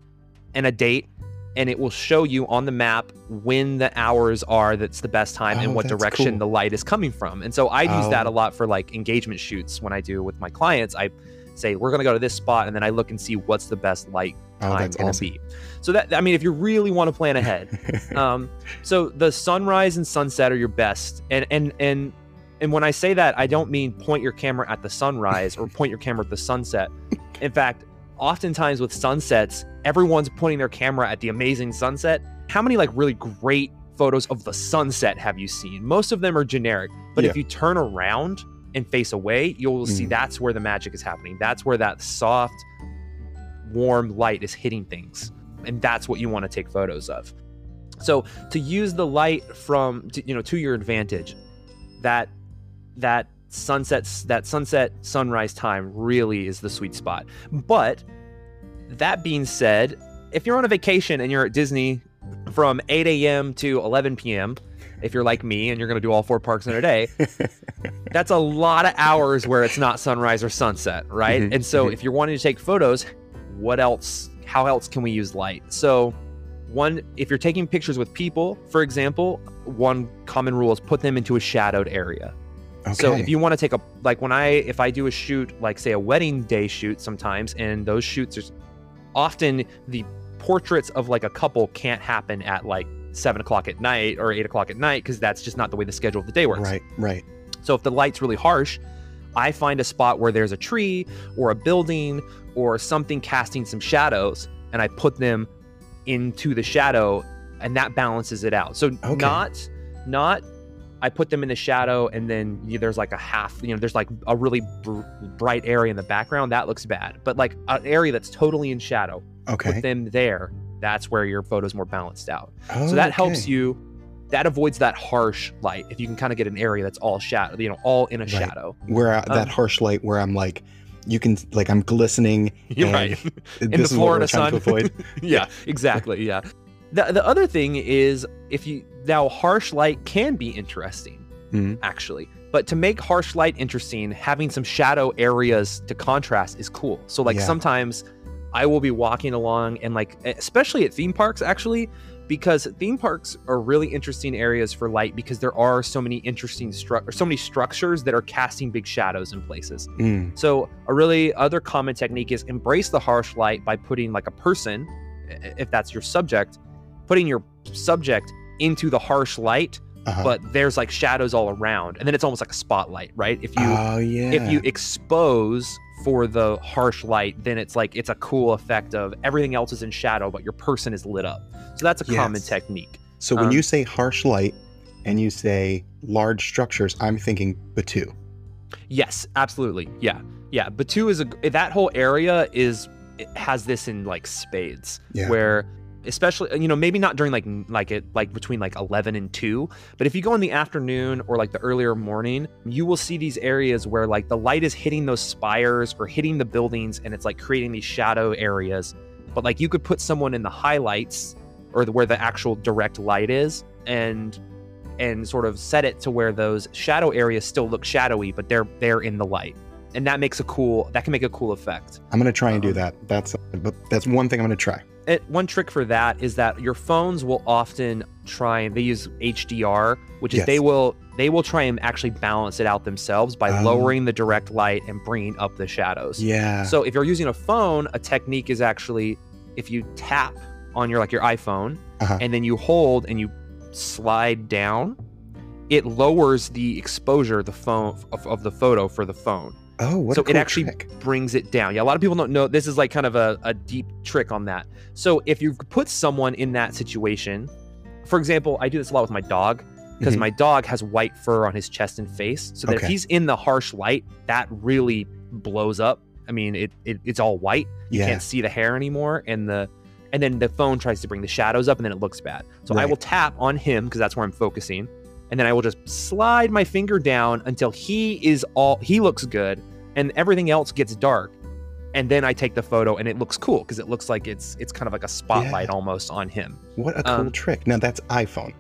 and a date, and it will show you on the map when the hours are that's the best time oh, and what direction cool. the light is coming from. And so I oh. use that a lot for like engagement shoots when I do with my clients. I say, we're going to go to this spot, and then I look and see what's the best light oh, time going to awesome. be. So that, I mean, if you really want to plan ahead. um, so the sunrise and sunset are your best. And, and, and, And when I say that, I don't mean point your camera at the sunrise or point your camera at the sunset. In fact, oftentimes with sunsets, everyone's pointing their camera at the amazing sunset. How many like really great photos of the sunset have you seen? Most of them are generic, but yeah. if you turn around and face away, you'll see mm. that's where the magic is happening. That's where that soft, warm light is hitting things. And that's what you want to take photos of. So to use the light from, to, you know, to your advantage, that that sunsets that sunset sunrise time really is the sweet spot. But that being said, if you're on a vacation and you're at Disney from eight a.m. to eleven p.m. if you're like me and you're going to do all four parks in a day, that's a lot of hours where it's not sunrise or sunset, right? Mm-hmm. And so mm-hmm. if you're wanting to take photos, what else, how else can we use light? So one, if you're taking pictures with people, for example, one common rule is put them into a shadowed area. Okay. So if you want to take a, like when I, if I do a shoot, like say a wedding day shoot sometimes, and those shoots are often the portraits of like a couple can't happen at like seven o'clock at night or eight o'clock at night, because that's just not the way the schedule of the day works. Right, right. So if the light's really harsh, I find a spot where there's a tree or a building or something casting some shadows, and I put them into the shadow, and that balances it out. So okay. not, not. I put them in the shadow, and then you know, there's like a half, you know, there's like a really br- bright area in the background. That looks bad. But like an area that's totally in shadow, okay. put them there. That's where your photo's more balanced out. Oh, so that okay. helps you. That avoids that harsh light. If you can kind of get an area that's all shadow, you know, all in a right. shadow. Where I, um, that harsh light where I'm like, you can, like I'm glistening. You're and right. in this the Florida sun. To avoid. Yeah, exactly. Yeah. The, the other thing is, if you now harsh light can be interesting, mm-hmm. actually, but to make harsh light interesting, having some shadow areas to contrast is cool. So like yeah. sometimes I will be walking along, and like, especially at theme parks, actually, because theme parks are really interesting areas for light, because there are so many interesting stru- or so many structures that are casting big shadows in places. Mm. So a really other common technique is embrace the harsh light by putting like a person, if that's your subject, putting your subject into the harsh light, uh-huh. but there's like shadows all around, and then it's almost like a spotlight, right? If you oh, yeah. if you expose for the harsh light, then it's like it's a cool effect of everything else is in shadow, but your person is lit up. So that's a yes. common technique. So um, when you say harsh light and you say large structures, I'm thinking Batuu. Yes, absolutely. Yeah, yeah. Batuu is a that whole area is it has this in like spades yeah. where. Especially, you know, maybe not during like like it like between like eleven and two, but if you go in the afternoon or like the earlier morning, you will see these areas where like the light is hitting those spires or hitting the buildings, and it's like creating these shadow areas. But like you could put someone in the highlights or the, where the actual direct light is, and and sort of set it to where those shadow areas still look shadowy, but they're they're in the light. And that makes a cool, that can make a cool effect. I'm going to try and do that. That's but that's one thing I'm going to try. It, one trick for that is that your phones will often try and they use H D R, which is yes. they will they will try and actually balance it out themselves by um, lowering the direct light and bringing up the shadows. Yeah. So if you're using a phone, a technique is actually if you tap on your like your iPhone uh-huh. and then you hold and you slide down, it lowers the exposure the phone of, of the photo for the phone. Oh, what so a cool it actually trick. Brings it down. Yeah, a lot of people don't know. This is like kind of a, a deep trick on that. So if you put someone in that situation, for example, I do this a lot with my dog because mm-hmm. my dog has white fur on his chest and face. So that okay. if he's in the harsh light, that really blows up. I mean, it, it it's all white. You yeah. can't see the hair anymore, and the and then the phone tries to bring the shadows up, and then it looks bad. So right. I will tap on him because that's where I'm focusing. And then I will just slide my finger down until he is all he looks good and everything else gets dark. And then I take the photo and it looks cool because it looks like it's it's kind of like a spotlight yeah. almost on him. What a cool um, trick. Now that's iPhone.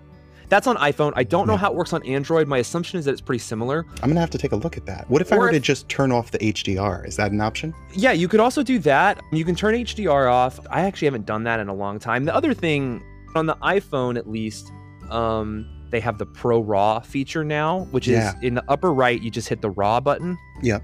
That's on iPhone. I don't yeah. know how it works on Android. My assumption is that it's pretty similar. I'm going to have to take a look at that. What if or I were if, to just turn off the H D R? Is that an option? Yeah, you could also do that. You can turn H D R off. I actually haven't done that in a long time. The other thing on the iPhone, at least, um, they have the Pro Raw feature now, which yeah. is in the upper right, you just hit the raw button. Yeah.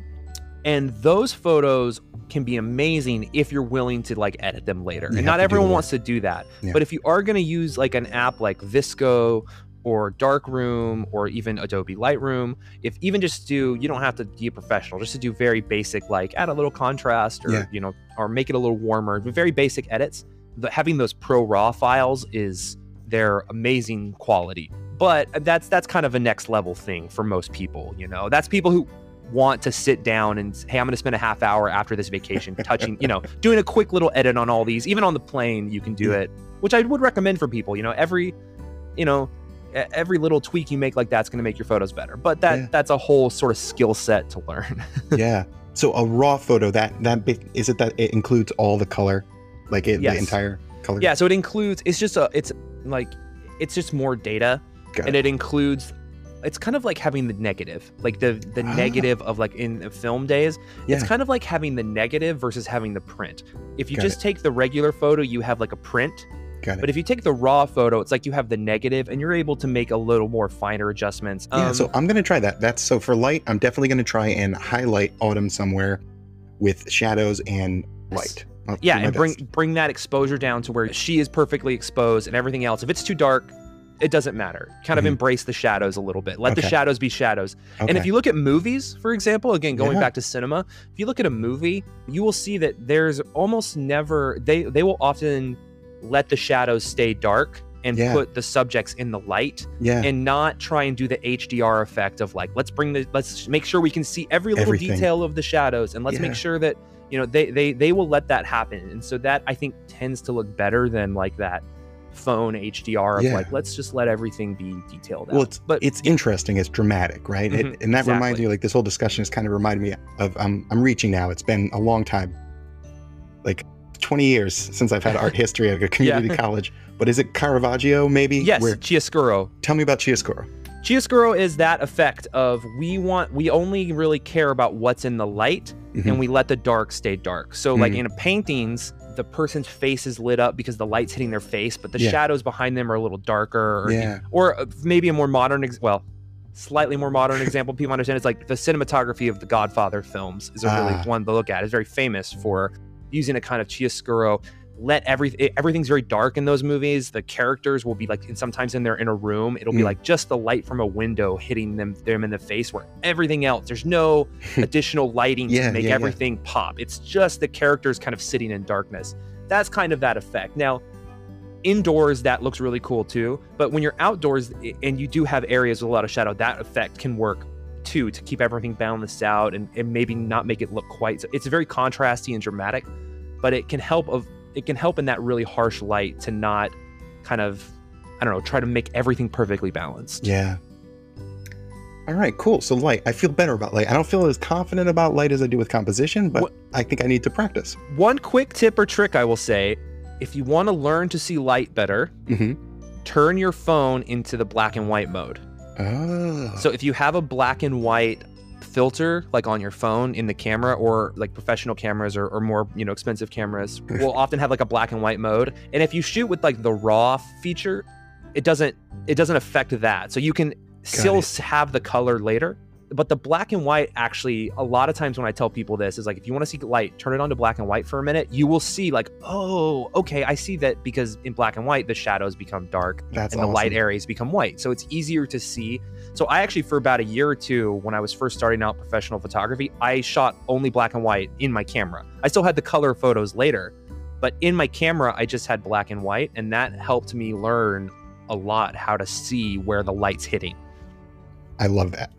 And those photos can be amazing if you're willing to like edit them later. You and not everyone wants to do that. Yeah. But if you are going to use like an app like Visco or Darkroom or even Adobe Lightroom, if even just do, you don't have to be a professional, just to do very basic, like add a little contrast or, yeah. you know, or make it a little warmer, but very basic edits. The, having those Pro Raw files is their amazing quality. But that's that's kind of a next level thing for most people, you know. That's people who want to sit down and hey, I'm going to spend a half hour after this vacation touching, you know, doing a quick little edit on all these. Even on the plane, you can do it, which I would recommend for people. You know, every, you know, every little tweak you make like that's going to make your photos better. But that yeah. that's a whole sort of skill set to learn. yeah. So a raw photo that that is it that it includes all the color, like it, yes. the entire color. Yeah. So it includes. It's just a. It's like it's just more data. Got and it. it includes, it's kind of like having the negative, like the the ah. negative of like in the film days. Yeah. It's kind of like having the negative versus having the print. If you Got just it. take the regular photo, you have like a print. Got it. But if you take the raw photo, it's like you have the negative and you're able to make a little more finer adjustments. Um, yeah, so I'm going to try that. That's so for light, I'm definitely going to try and highlight autumn somewhere with shadows and light. I'll yeah, and best. bring bring that exposure down to where she is perfectly exposed and everything else. If it's too dark, it doesn't matter. Kind of mm-hmm. embrace the shadows a little bit. Let okay. the shadows be shadows. Okay. And if you look at movies, for example, again, going yeah. back to cinema, if you look at a movie, you will see that there's almost never, they, they will often let the shadows stay dark and yeah. put the subjects in the light yeah. and not try and do the H D R effect of like, let's bring the, let's make sure we can see every little Everything. detail of the shadows and let's yeah. make sure that, you know, they, they, they will let that happen. And so that I think tends to look better than like that phone H D R of yeah. like let's just let everything be detailed out. Well, it's but it's interesting, it's dramatic, right? Mm-hmm, it, and that exactly. reminds you, like this whole discussion has kind of reminded me of um, I'm reaching now. It's been a long time, like twenty years since I've had art history at a community yeah. college. But is it Caravaggio maybe? Yes, Where, Chiaroscuro. Tell me about Chiaroscuro. Chiaroscuro is that effect of we want we only really care about what's in the light mm-hmm. and we let the dark stay dark. So mm-hmm. like in paintings, the person's face is lit up because the light's hitting their face, but the yeah. shadows behind them are a little darker. Or, yeah. or maybe a more modern, ex- well, slightly more modern example people understand is like the cinematography of the Godfather films is a really ah. one to look at. It's very famous for using a kind of chiaroscuro. Let every it, everything's very dark in those movies. The characters will be like, and sometimes in their in a room, it'll mm. be like just the light from a window hitting them them in the face. Where everything else, there's no additional lighting yeah, to make yeah, everything yeah. pop. It's just the characters kind of sitting in darkness. That's kind of that effect. Now, indoors that looks really cool too. But when you're outdoors and you do have areas with a lot of shadow, that effect can work too to keep everything balanced out and, and maybe not make it look quite. So it's very contrasty and dramatic, but it can help of. It can help in that really harsh light to not kind of, I don't know, try to make everything perfectly balanced. Yeah. All right, cool. So light, I feel better about light. I don't feel as confident about light as I do with composition, but what, I think I need to practice. One quick tip or trick I will say, if you want to learn to see light better, mm-hmm. turn your phone into the black and white mode. Oh. So if you have a black and white filter, like on your phone in the camera, or like professional cameras or, or more, you know, expensive cameras will often have like a black and white mode. And if you shoot with like the RAW feature, it doesn't it doesn't affect that. So you can still have the color later. But the black and white, actually, a lot of times when I tell people this is like, if you want to see light, turn it on to black and white for a minute. You will see like, oh, okay, I see that, because in black and white, the shadows become dark That's and awesome. The light areas become white. So it's easier to see. So I actually, for about a year or two, when I was first starting out professional photography, I shot only black and white in my camera. I still had the color photos later, but in my camera, I just had black and white. And that helped me learn a lot how to see where the light's hitting. I love that.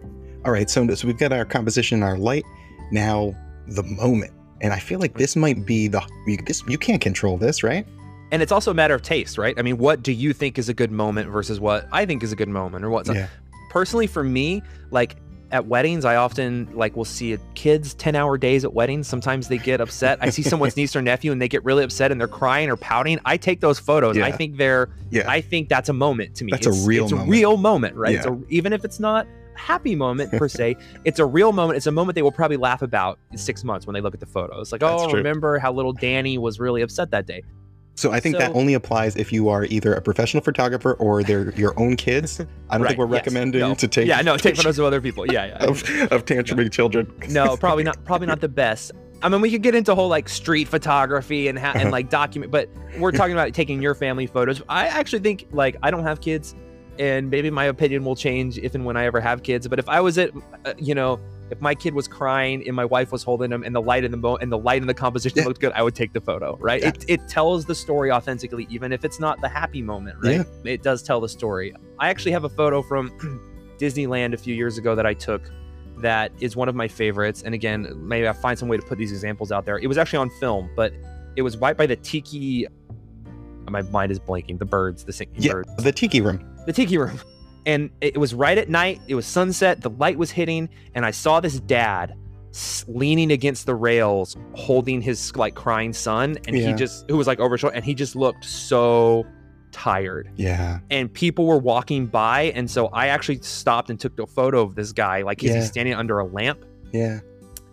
All right, so, so we've got our composition, our light, now the moment. And I feel like this might be the, you, this, you can't control this, right? And it's also a matter of taste, right? I mean, what do you think is a good moment versus what I think is a good moment or what's not? Yeah. Personally, for me, like at weddings, I often like will see kids ten hour days at weddings. Sometimes they get upset. I see someone's niece or nephew and they get really upset and they're crying or pouting. I take those photos. Yeah. I think they're, yeah. I think that's a moment to me. That's it's, a real it's moment. It's a real moment, right? Yeah. So even if it's not happy moment per se, it's a real moment. It's a moment they will probably laugh about in six months when they look at the photos. Like, oh, remember how little Danny was really upset that day. So I think so, that only applies if you are either a professional photographer or they're your own kids. I don't right, think we're yes, recommending no. to take yeah no take photos of other people. Yeah, yeah. of, of tantruming no. children. No, probably not. Probably not the best. I mean, we could get into whole like street photography and ha- and like document, but we're talking about taking your family photos. I actually think like I don't have kids. And maybe my opinion will change if and when I ever have kids. But if I was at, uh, you know, if my kid was crying and my wife was holding him, and the light in the mo- and the light in the composition yeah. looked good, I would take the photo, right? Yeah. It it tells the story authentically, even if it's not the happy moment, right? Yeah. It does tell the story. I actually have a photo from Disneyland a few years ago that I took that is one of my favorites. And again, maybe I'll find some way to put these examples out there. It was actually on film, but it was right by the Tiki. My mind is blanking. The birds, the singing yeah, birds. The Tiki Room. The Tiki Room. And it was right at night. It was sunset. The light was hitting. And I saw this dad leaning against the rails, holding his like crying son. And yeah. he just, who was like over his shoulder. And he just looked so tired. Yeah. And people were walking by. And so I actually stopped and took a photo of this guy. Like yeah. he's standing under a lamp. Yeah.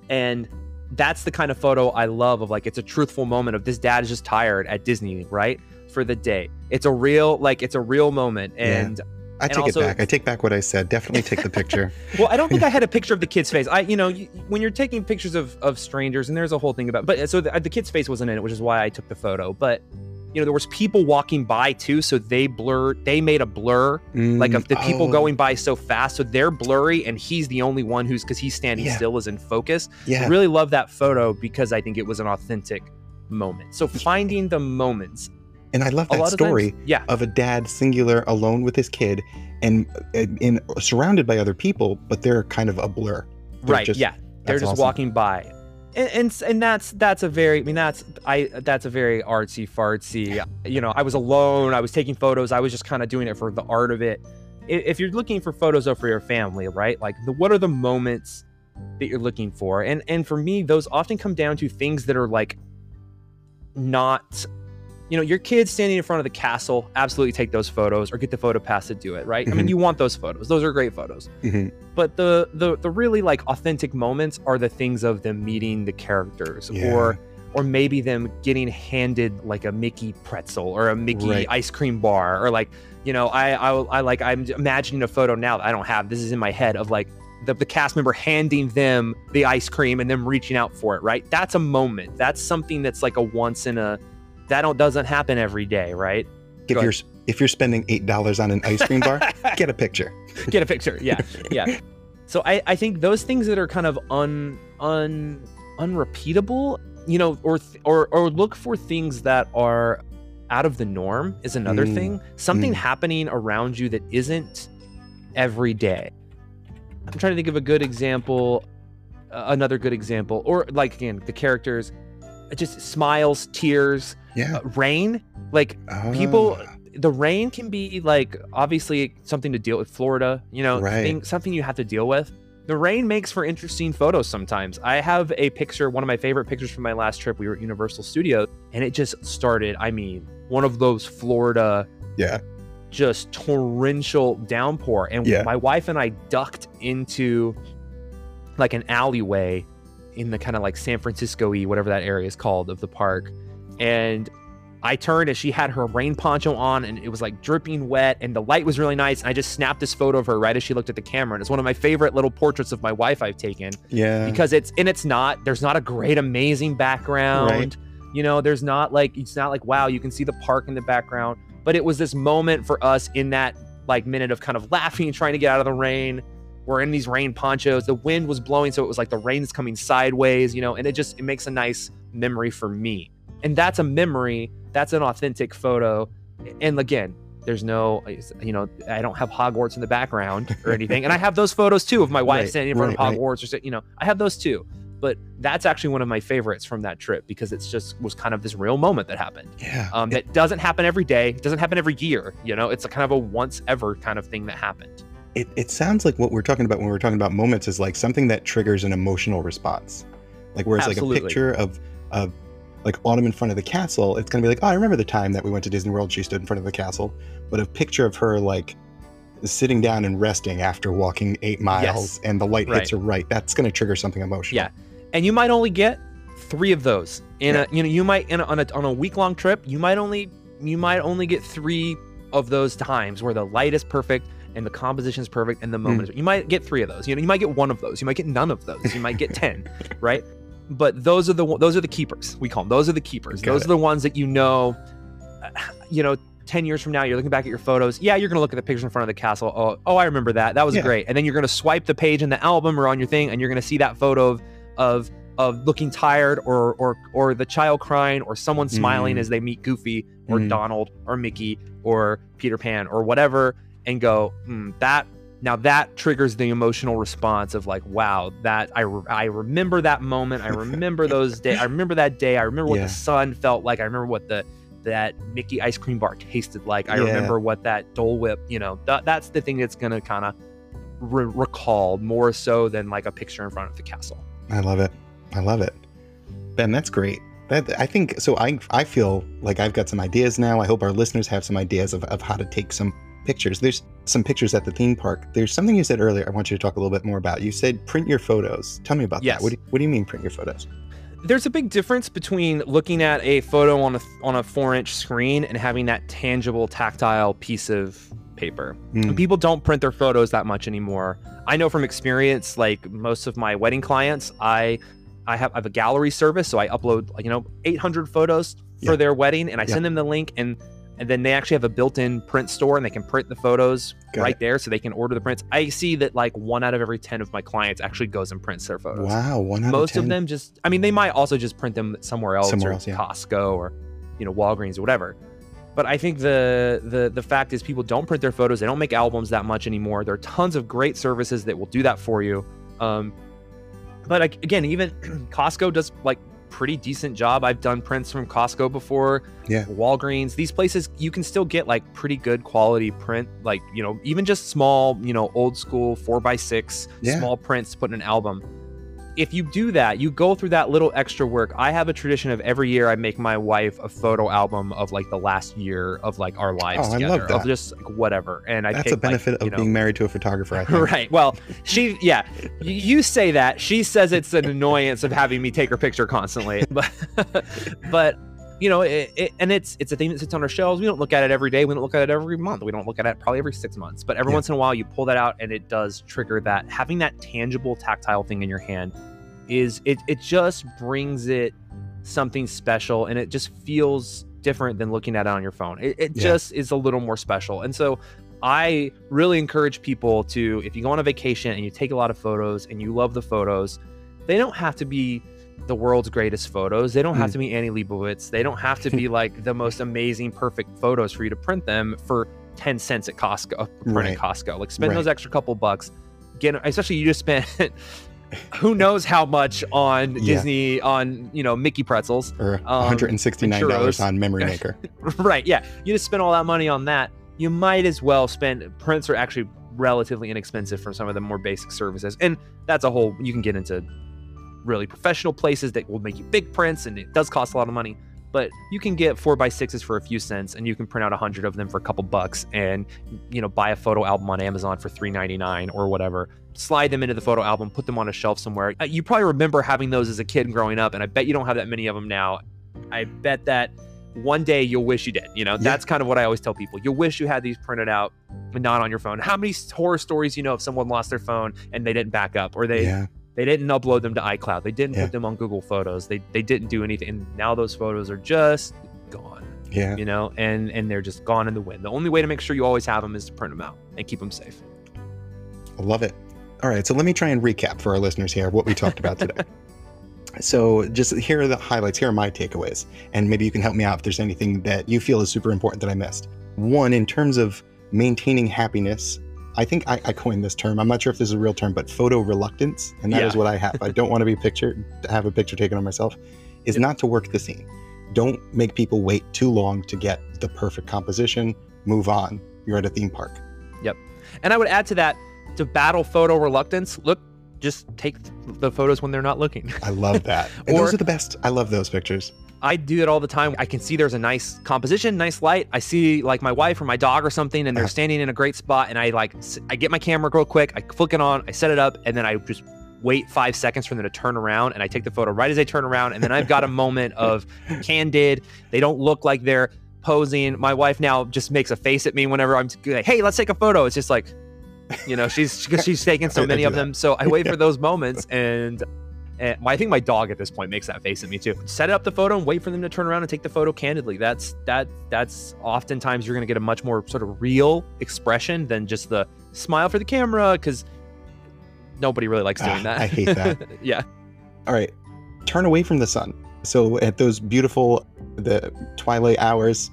And that's the kind of photo I love of like, it's a truthful moment of this dad is just tired at Disney, right? For the day. It's a real, like, it's a real moment. And yeah. I and take also, it back. I take back what I said. Definitely take the picture. Well, I don't think I had a picture of the kid's face. I, you know, you, when you're taking pictures of, of strangers, and there's a whole thing about, but so the, the kid's face wasn't in it, which is why I took the photo. But, you know, there was people walking by too. So they blurred, they made a blur, mm, like of the people oh. going by so fast. So they're blurry and he's the only one who's, because he's standing yeah. still is in focus. Yeah. I really love that photo because I think it was an authentic moment. So finding the moments. And I love that story of, yeah. of a dad singular alone with his kid and, and, and surrounded by other people, but they're kind of a blur. They're right. Just, yeah. They're just awesome. Walking by. And, and and that's that's a very I mean, that's I that's a very artsy fartsy. You know, I was alone. I was taking photos. I was just kind of doing it for the art of it. If you're looking for photos though for your family, right? Like the, what are the moments that you're looking for? And and for me, those often come down to things that are like not. You know, your kids standing in front of the castle, absolutely take those photos or get the PhotoPass to do it, right? Mm-hmm. I mean, you want those photos. Those are great photos. Mm-hmm. But the, the the really like authentic moments are the things of them meeting the characters yeah. or or maybe them getting handed like a Mickey pretzel or a Mickey right. ice cream bar or like, you know, I, I, I like I'm imagining a photo now that I don't have. This is in my head of like the, the cast member handing them the ice cream and them reaching out for it, right? That's a moment. That's something that's like a once in a That don't, doesn't happen every day, right? If you're if you're spending eight dollars on an ice cream bar, get a picture. Get a picture, yeah, yeah. So I, I think those things that are kind of un un unrepeatable, you know, or or or look for things that are out of the norm is another mm. thing. Something mm. happening around you that isn't every day. I'm trying to think of a good example, uh, another good example, or like again the characters. Just smiles, tears, yeah. uh, rain, like uh, people, the rain can be like, obviously something to deal with Florida, you know, right. thing, something you have to deal with. The rain makes for interesting photos sometimes. I have a picture, one of my favorite pictures from my last trip. We were at Universal Studios and it just started. I mean, one of those Florida yeah. just torrential downpour. And yeah. my wife and I ducked into like an alleyway in the kind of like San Francisco-y, whatever that area is called, of the park. And I turned and she had her rain poncho on and it was like dripping wet and the light was really nice. And I just snapped this photo of her right as she looked at the camera. And it's one of my favorite little portraits of my wife I've taken. Yeah. Because it's, and it's not, there's not a great, amazing background. Right. You know, there's not like, it's not like, wow, you can see the park in the background. But it was this moment for us in that like minute of kind of laughing and trying to get out of the rain. We're in these rain ponchos. The wind was blowing, so it was like the rain's coming sideways, you know, and it just, it makes a nice memory for me. And that's a memory. That's an authentic photo. And again, there's no, you know, I don't have Hogwarts in the background or anything. And I have those photos too of my wife right, standing in front right, of Hogwarts right. or, you know, I have those too. But that's actually one of my favorites from that trip because it's just was kind of this real moment that happened. Yeah. Um, that doesn't happen every day. Doesn't happen every year. You know, it's a kind of a once ever kind of thing that happened. It, it sounds like what we're talking about when we're talking about moments is like something that triggers an emotional response. Like where it's Absolutely. like a picture of, of like autumn in front of the castle, it's going to be like, oh, I remember the time that we went to Disney World, she stood in front of the castle. But a picture of her like sitting down and resting after walking eight miles yes. and the light right. hits her right, that's going to trigger something emotional. Yeah. And you might only get three of those in yeah. a, you know, you might in a, on a on a week long trip, you might only you might only get three of those times where the light is perfect and the composition is perfect and the moment mm. is, you might get three of those. You know, you might get one of those. You might get none of those. You might get ten, right? But those are the those are the keepers. We call them. Those are the keepers. Got those it. Are the ones that you know, you know, ten years from now, you're looking back at your photos. Yeah, you're going to look at the picture in front of the castle. Oh, oh I remember that. That was yeah. great. And then you're going to swipe the page in the album or on your thing and you're going to see that photo of of of looking tired or or or the child crying or someone smiling mm. as they meet Goofy or mm. Donald or Mickey or Peter Pan or whatever and go, hmm, that now that triggers the emotional response of like, wow, that I, re- I remember that moment. I remember those days. I remember that day. I remember what yeah. the sun felt like. I remember what the that Mickey ice cream bar tasted like. I yeah. remember what that Dole Whip, you know, th- that's the thing that's going to kind of re- recall more so than like a picture in front of the castle. I love it. I love it. Ben, that's great. That I think so. I I feel like I've got some ideas now. I hope our listeners have some ideas of, of how to take some pictures. There's some pictures at the theme park. There's something you said earlier I want you to talk a little bit more about. You said print your photos. Tell me about yes. that. What do, what do you mean print your photos? There's a big difference between looking at a photo on a on a four-inch screen and having that tangible, tactile piece of paper. Mm. And people don't print their photos that much anymore. I know from experience, like most of my wedding clients, I I have I have a gallery service, so I upload, you know, eight hundred photos for yeah. their wedding, and I yeah. send them the link, and and then they actually have a built-in print store, and they can print the photos Got right it. there, so they can order the prints. I see that like one out of every ten of my clients actually goes and prints their photos. Wow, one out Most of ten? Of them just, I mean, they might also just print them somewhere else, somewhere or else, yeah. Costco or, you know, Walgreens or whatever. But I think the the the fact is people don't print their photos. They don't make albums that much anymore. There are tons of great services that will do that for you. Um, but I, again, even Costco does like pretty decent job. I've done prints from Costco before. Yeah. Walgreens. These places you can still get like pretty good quality print. Like, you know, even just small, you know, old school four by six yeah. small prints to put in an album. If you do that, you go through that little extra work. I have a tradition of every year I make my wife a photo album of like the last year of like our lives oh, together. I love that. Of just like whatever. And I That's pick, a benefit like, of you know, being married to a photographer, I think. Right. Well, she, yeah, you say that. She says it's an annoyance of having me take her picture constantly. But, but you know, it, it, and it's it's a thing that sits on our shelves. We don't look at it every day. We don't look at it every month. We don't look at it probably every six months. But every yeah. once in a while you pull that out and it does trigger that. Having that tangible, tactile thing in your hand is it it just brings it something special, and it just feels different than looking at it on your phone. It, it yeah. just is a little more special. And so I really encourage people to, if you go on a vacation and you take a lot of photos and you love the photos, they don't have to be the world's greatest photos. They don't have mm. to be Annie Leibovitz. They don't have to be like the most amazing, perfect photos for you to print them for ten cents at Costco, print right. at Costco. Like spend right. those extra couple bucks. Get, especially you just spent who knows how much on yeah. Disney, on, you know, Mickey pretzels. Or one hundred sixty-nine dollars um, on Memory Maker. Right, yeah. You just spend all that money on that. You might as well spend, prints are actually relatively inexpensive from some of the more basic services. And that's a whole, you can get into really professional places that will make you big prints, and it does cost a lot of money. but you can get four by sixes for a few cents, and you can print out a hundred of them for a couple bucks, and you know, buy a photo album on Amazon for three ninety-nine or whatever. Slide them into the photo album, put them on a shelf somewhere. You probably remember having those as a kid growing up, and I bet you don't have that many of them now. I bet that one day you'll wish you did. You know, yeah. That's kind of what I always tell people. You'll wish you had these printed out and not on your phone. How many horror stories you know of someone lost their phone and they didn't back up, or they yeah. they didn't upload them to iCloud. They didn't yeah. put them on Google Photos. They they didn't do anything. And now those photos are just gone. Yeah. You know, and and they're just gone in the wind. The only way to make sure you always have them is to print them out and keep them safe. I love it. All right. So let me try and recap for our listeners here what we talked about today. So just here are the highlights. Here are my takeaways. And maybe you can help me out if there's anything that you feel is super important that I missed. One, in terms of maintaining happiness, I think I, I coined this term. I'm not sure if this is a real term, but photo reluctance. And that yeah. is what I have. I don't want to be pictured, to have a picture taken of myself, is yep. not to work the scene. Don't make people wait too long to get the perfect composition. Move on. You're at a theme park. Yep. And I would add to that, to battle photo reluctance, look, just take the photos when they're not looking. I love that. And or, those are the best. I love those pictures. I do it all the time. I can see there's a nice composition, nice light. I see like my wife or my dog or something, and they're standing in a great spot. And I like, I get my camera real quick. I flick it on, I set it up, and then I just wait five seconds for them to turn around, and I take the photo right as they turn around. And then I've got a moment of candid. They don't look like they're posing. My wife now just makes a face at me whenever I'm like, hey, let's take a photo. It's just like, you know, she's she's taken so many of them. So I wait for those moments, and, and I think my dog at this point makes that face at me too. Set up the photo and wait for them to turn around and take the photo candidly. That's that that's oftentimes you're going to get a much more sort of real expression than just the smile for the camera, because nobody really likes doing ah, that. I hate that. Yeah. All right. Turn away from the sun. So at those beautiful the twilight hours.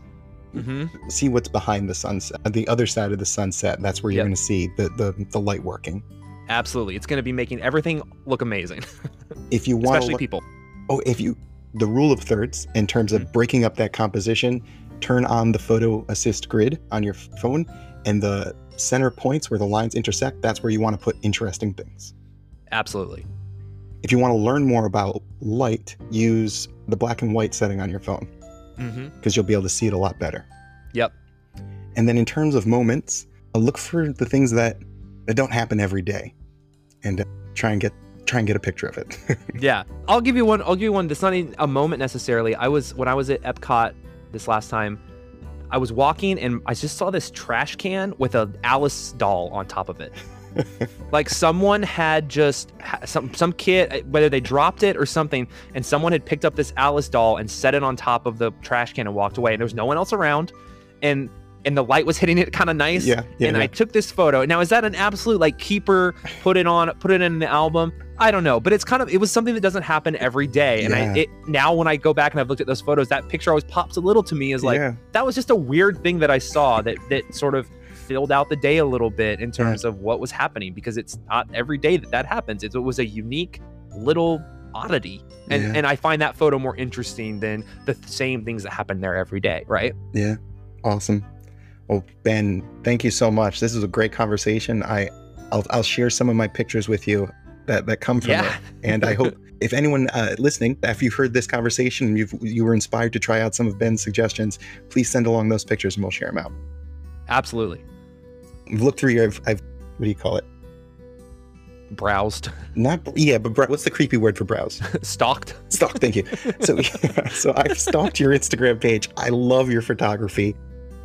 Mm-hmm. See what's behind the sunset, the other side of the sunset. That's where you're yep. going to see the, the the light working. Absolutely. It's going to be making everything look amazing. If you want, especially look, people. Oh, if you, the rule of thirds in terms of mm-hmm. breaking up that composition, turn on the photo assist grid on your phone, and the center points where the lines intersect, that's where you want to put interesting things. Absolutely. If you want to learn more about light, use the black and white setting on your phone. Because mm-hmm. you'll be able to see it a lot better. Yep. And then in terms of moments, I'll look for the things that, that don't happen every day, and uh, try and get try and get a picture of it. Yeah, I'll give you one. I'll give you one. That's not a moment necessarily. I was when I was at Epcot this last time. I was walking and I just saw this trash can with an Alice doll on top of it. Like someone had just some some kid, whether they dropped it or something, and someone had picked up this Alice doll and set it on top of the trash can and walked away, and there was no one else around, and and the light was hitting it kind of nice. Yeah, yeah, and yeah. I took this photo. Now, is that an absolute like keeper? Put it on, put it in the album. I don't know, but it's kind of it was something that doesn't happen every day. And yeah. I it, now when I go back and I've looked at those photos, that picture always pops a little to me as like yeah. that was just a weird thing that I saw that that sort of filled out the day a little bit in terms yeah. of what was happening, because it's not every day that that happens. It was a unique little oddity, and yeah. and I find that photo more interesting than the th- same things that happen there every day, right? Yeah, awesome. Well, Ben, thank you so much. This is a great conversation. I, I'll I'll share some of my pictures with you that that come from yeah. it, and I hope if anyone uh, listening, if you've heard this conversation and you've you were inspired to try out some of Ben's suggestions, please send along those pictures and we'll share them out. Absolutely. I've looked through your, I've, I've, what do you call it? Browsed. Not, yeah, but br- what's the creepy word for browse? Stalked. Stalked, thank you. So, yeah, so I've stalked your Instagram page. I love your photography.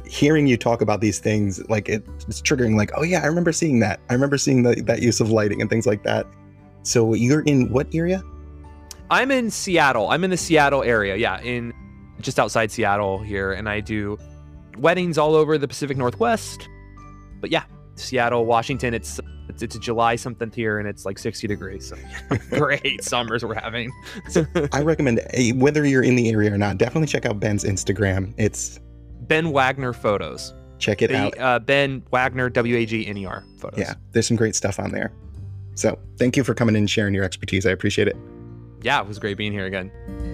Hearing you talk about these things, like it, it's triggering, like, oh yeah, I remember seeing that. I remember seeing the, that use of lighting and things like that. So you're in what area? I'm in Seattle. I'm in the Seattle area. Yeah, in just outside Seattle here. And I do weddings all over the Pacific Northwest. But yeah, Seattle, Washington, it's, it's it's July something here, and it's like sixty degrees. So great summers we're having. So I recommend, whether you're in the area or not, definitely check out Ben's Instagram. It's Ben Wagner Photos. Check it the, out. Uh, Ben Wagner, W A G N E R Photos. Yeah, there's some great stuff on there. So thank you for coming in and sharing your expertise. I appreciate it. Yeah, it was great being here again.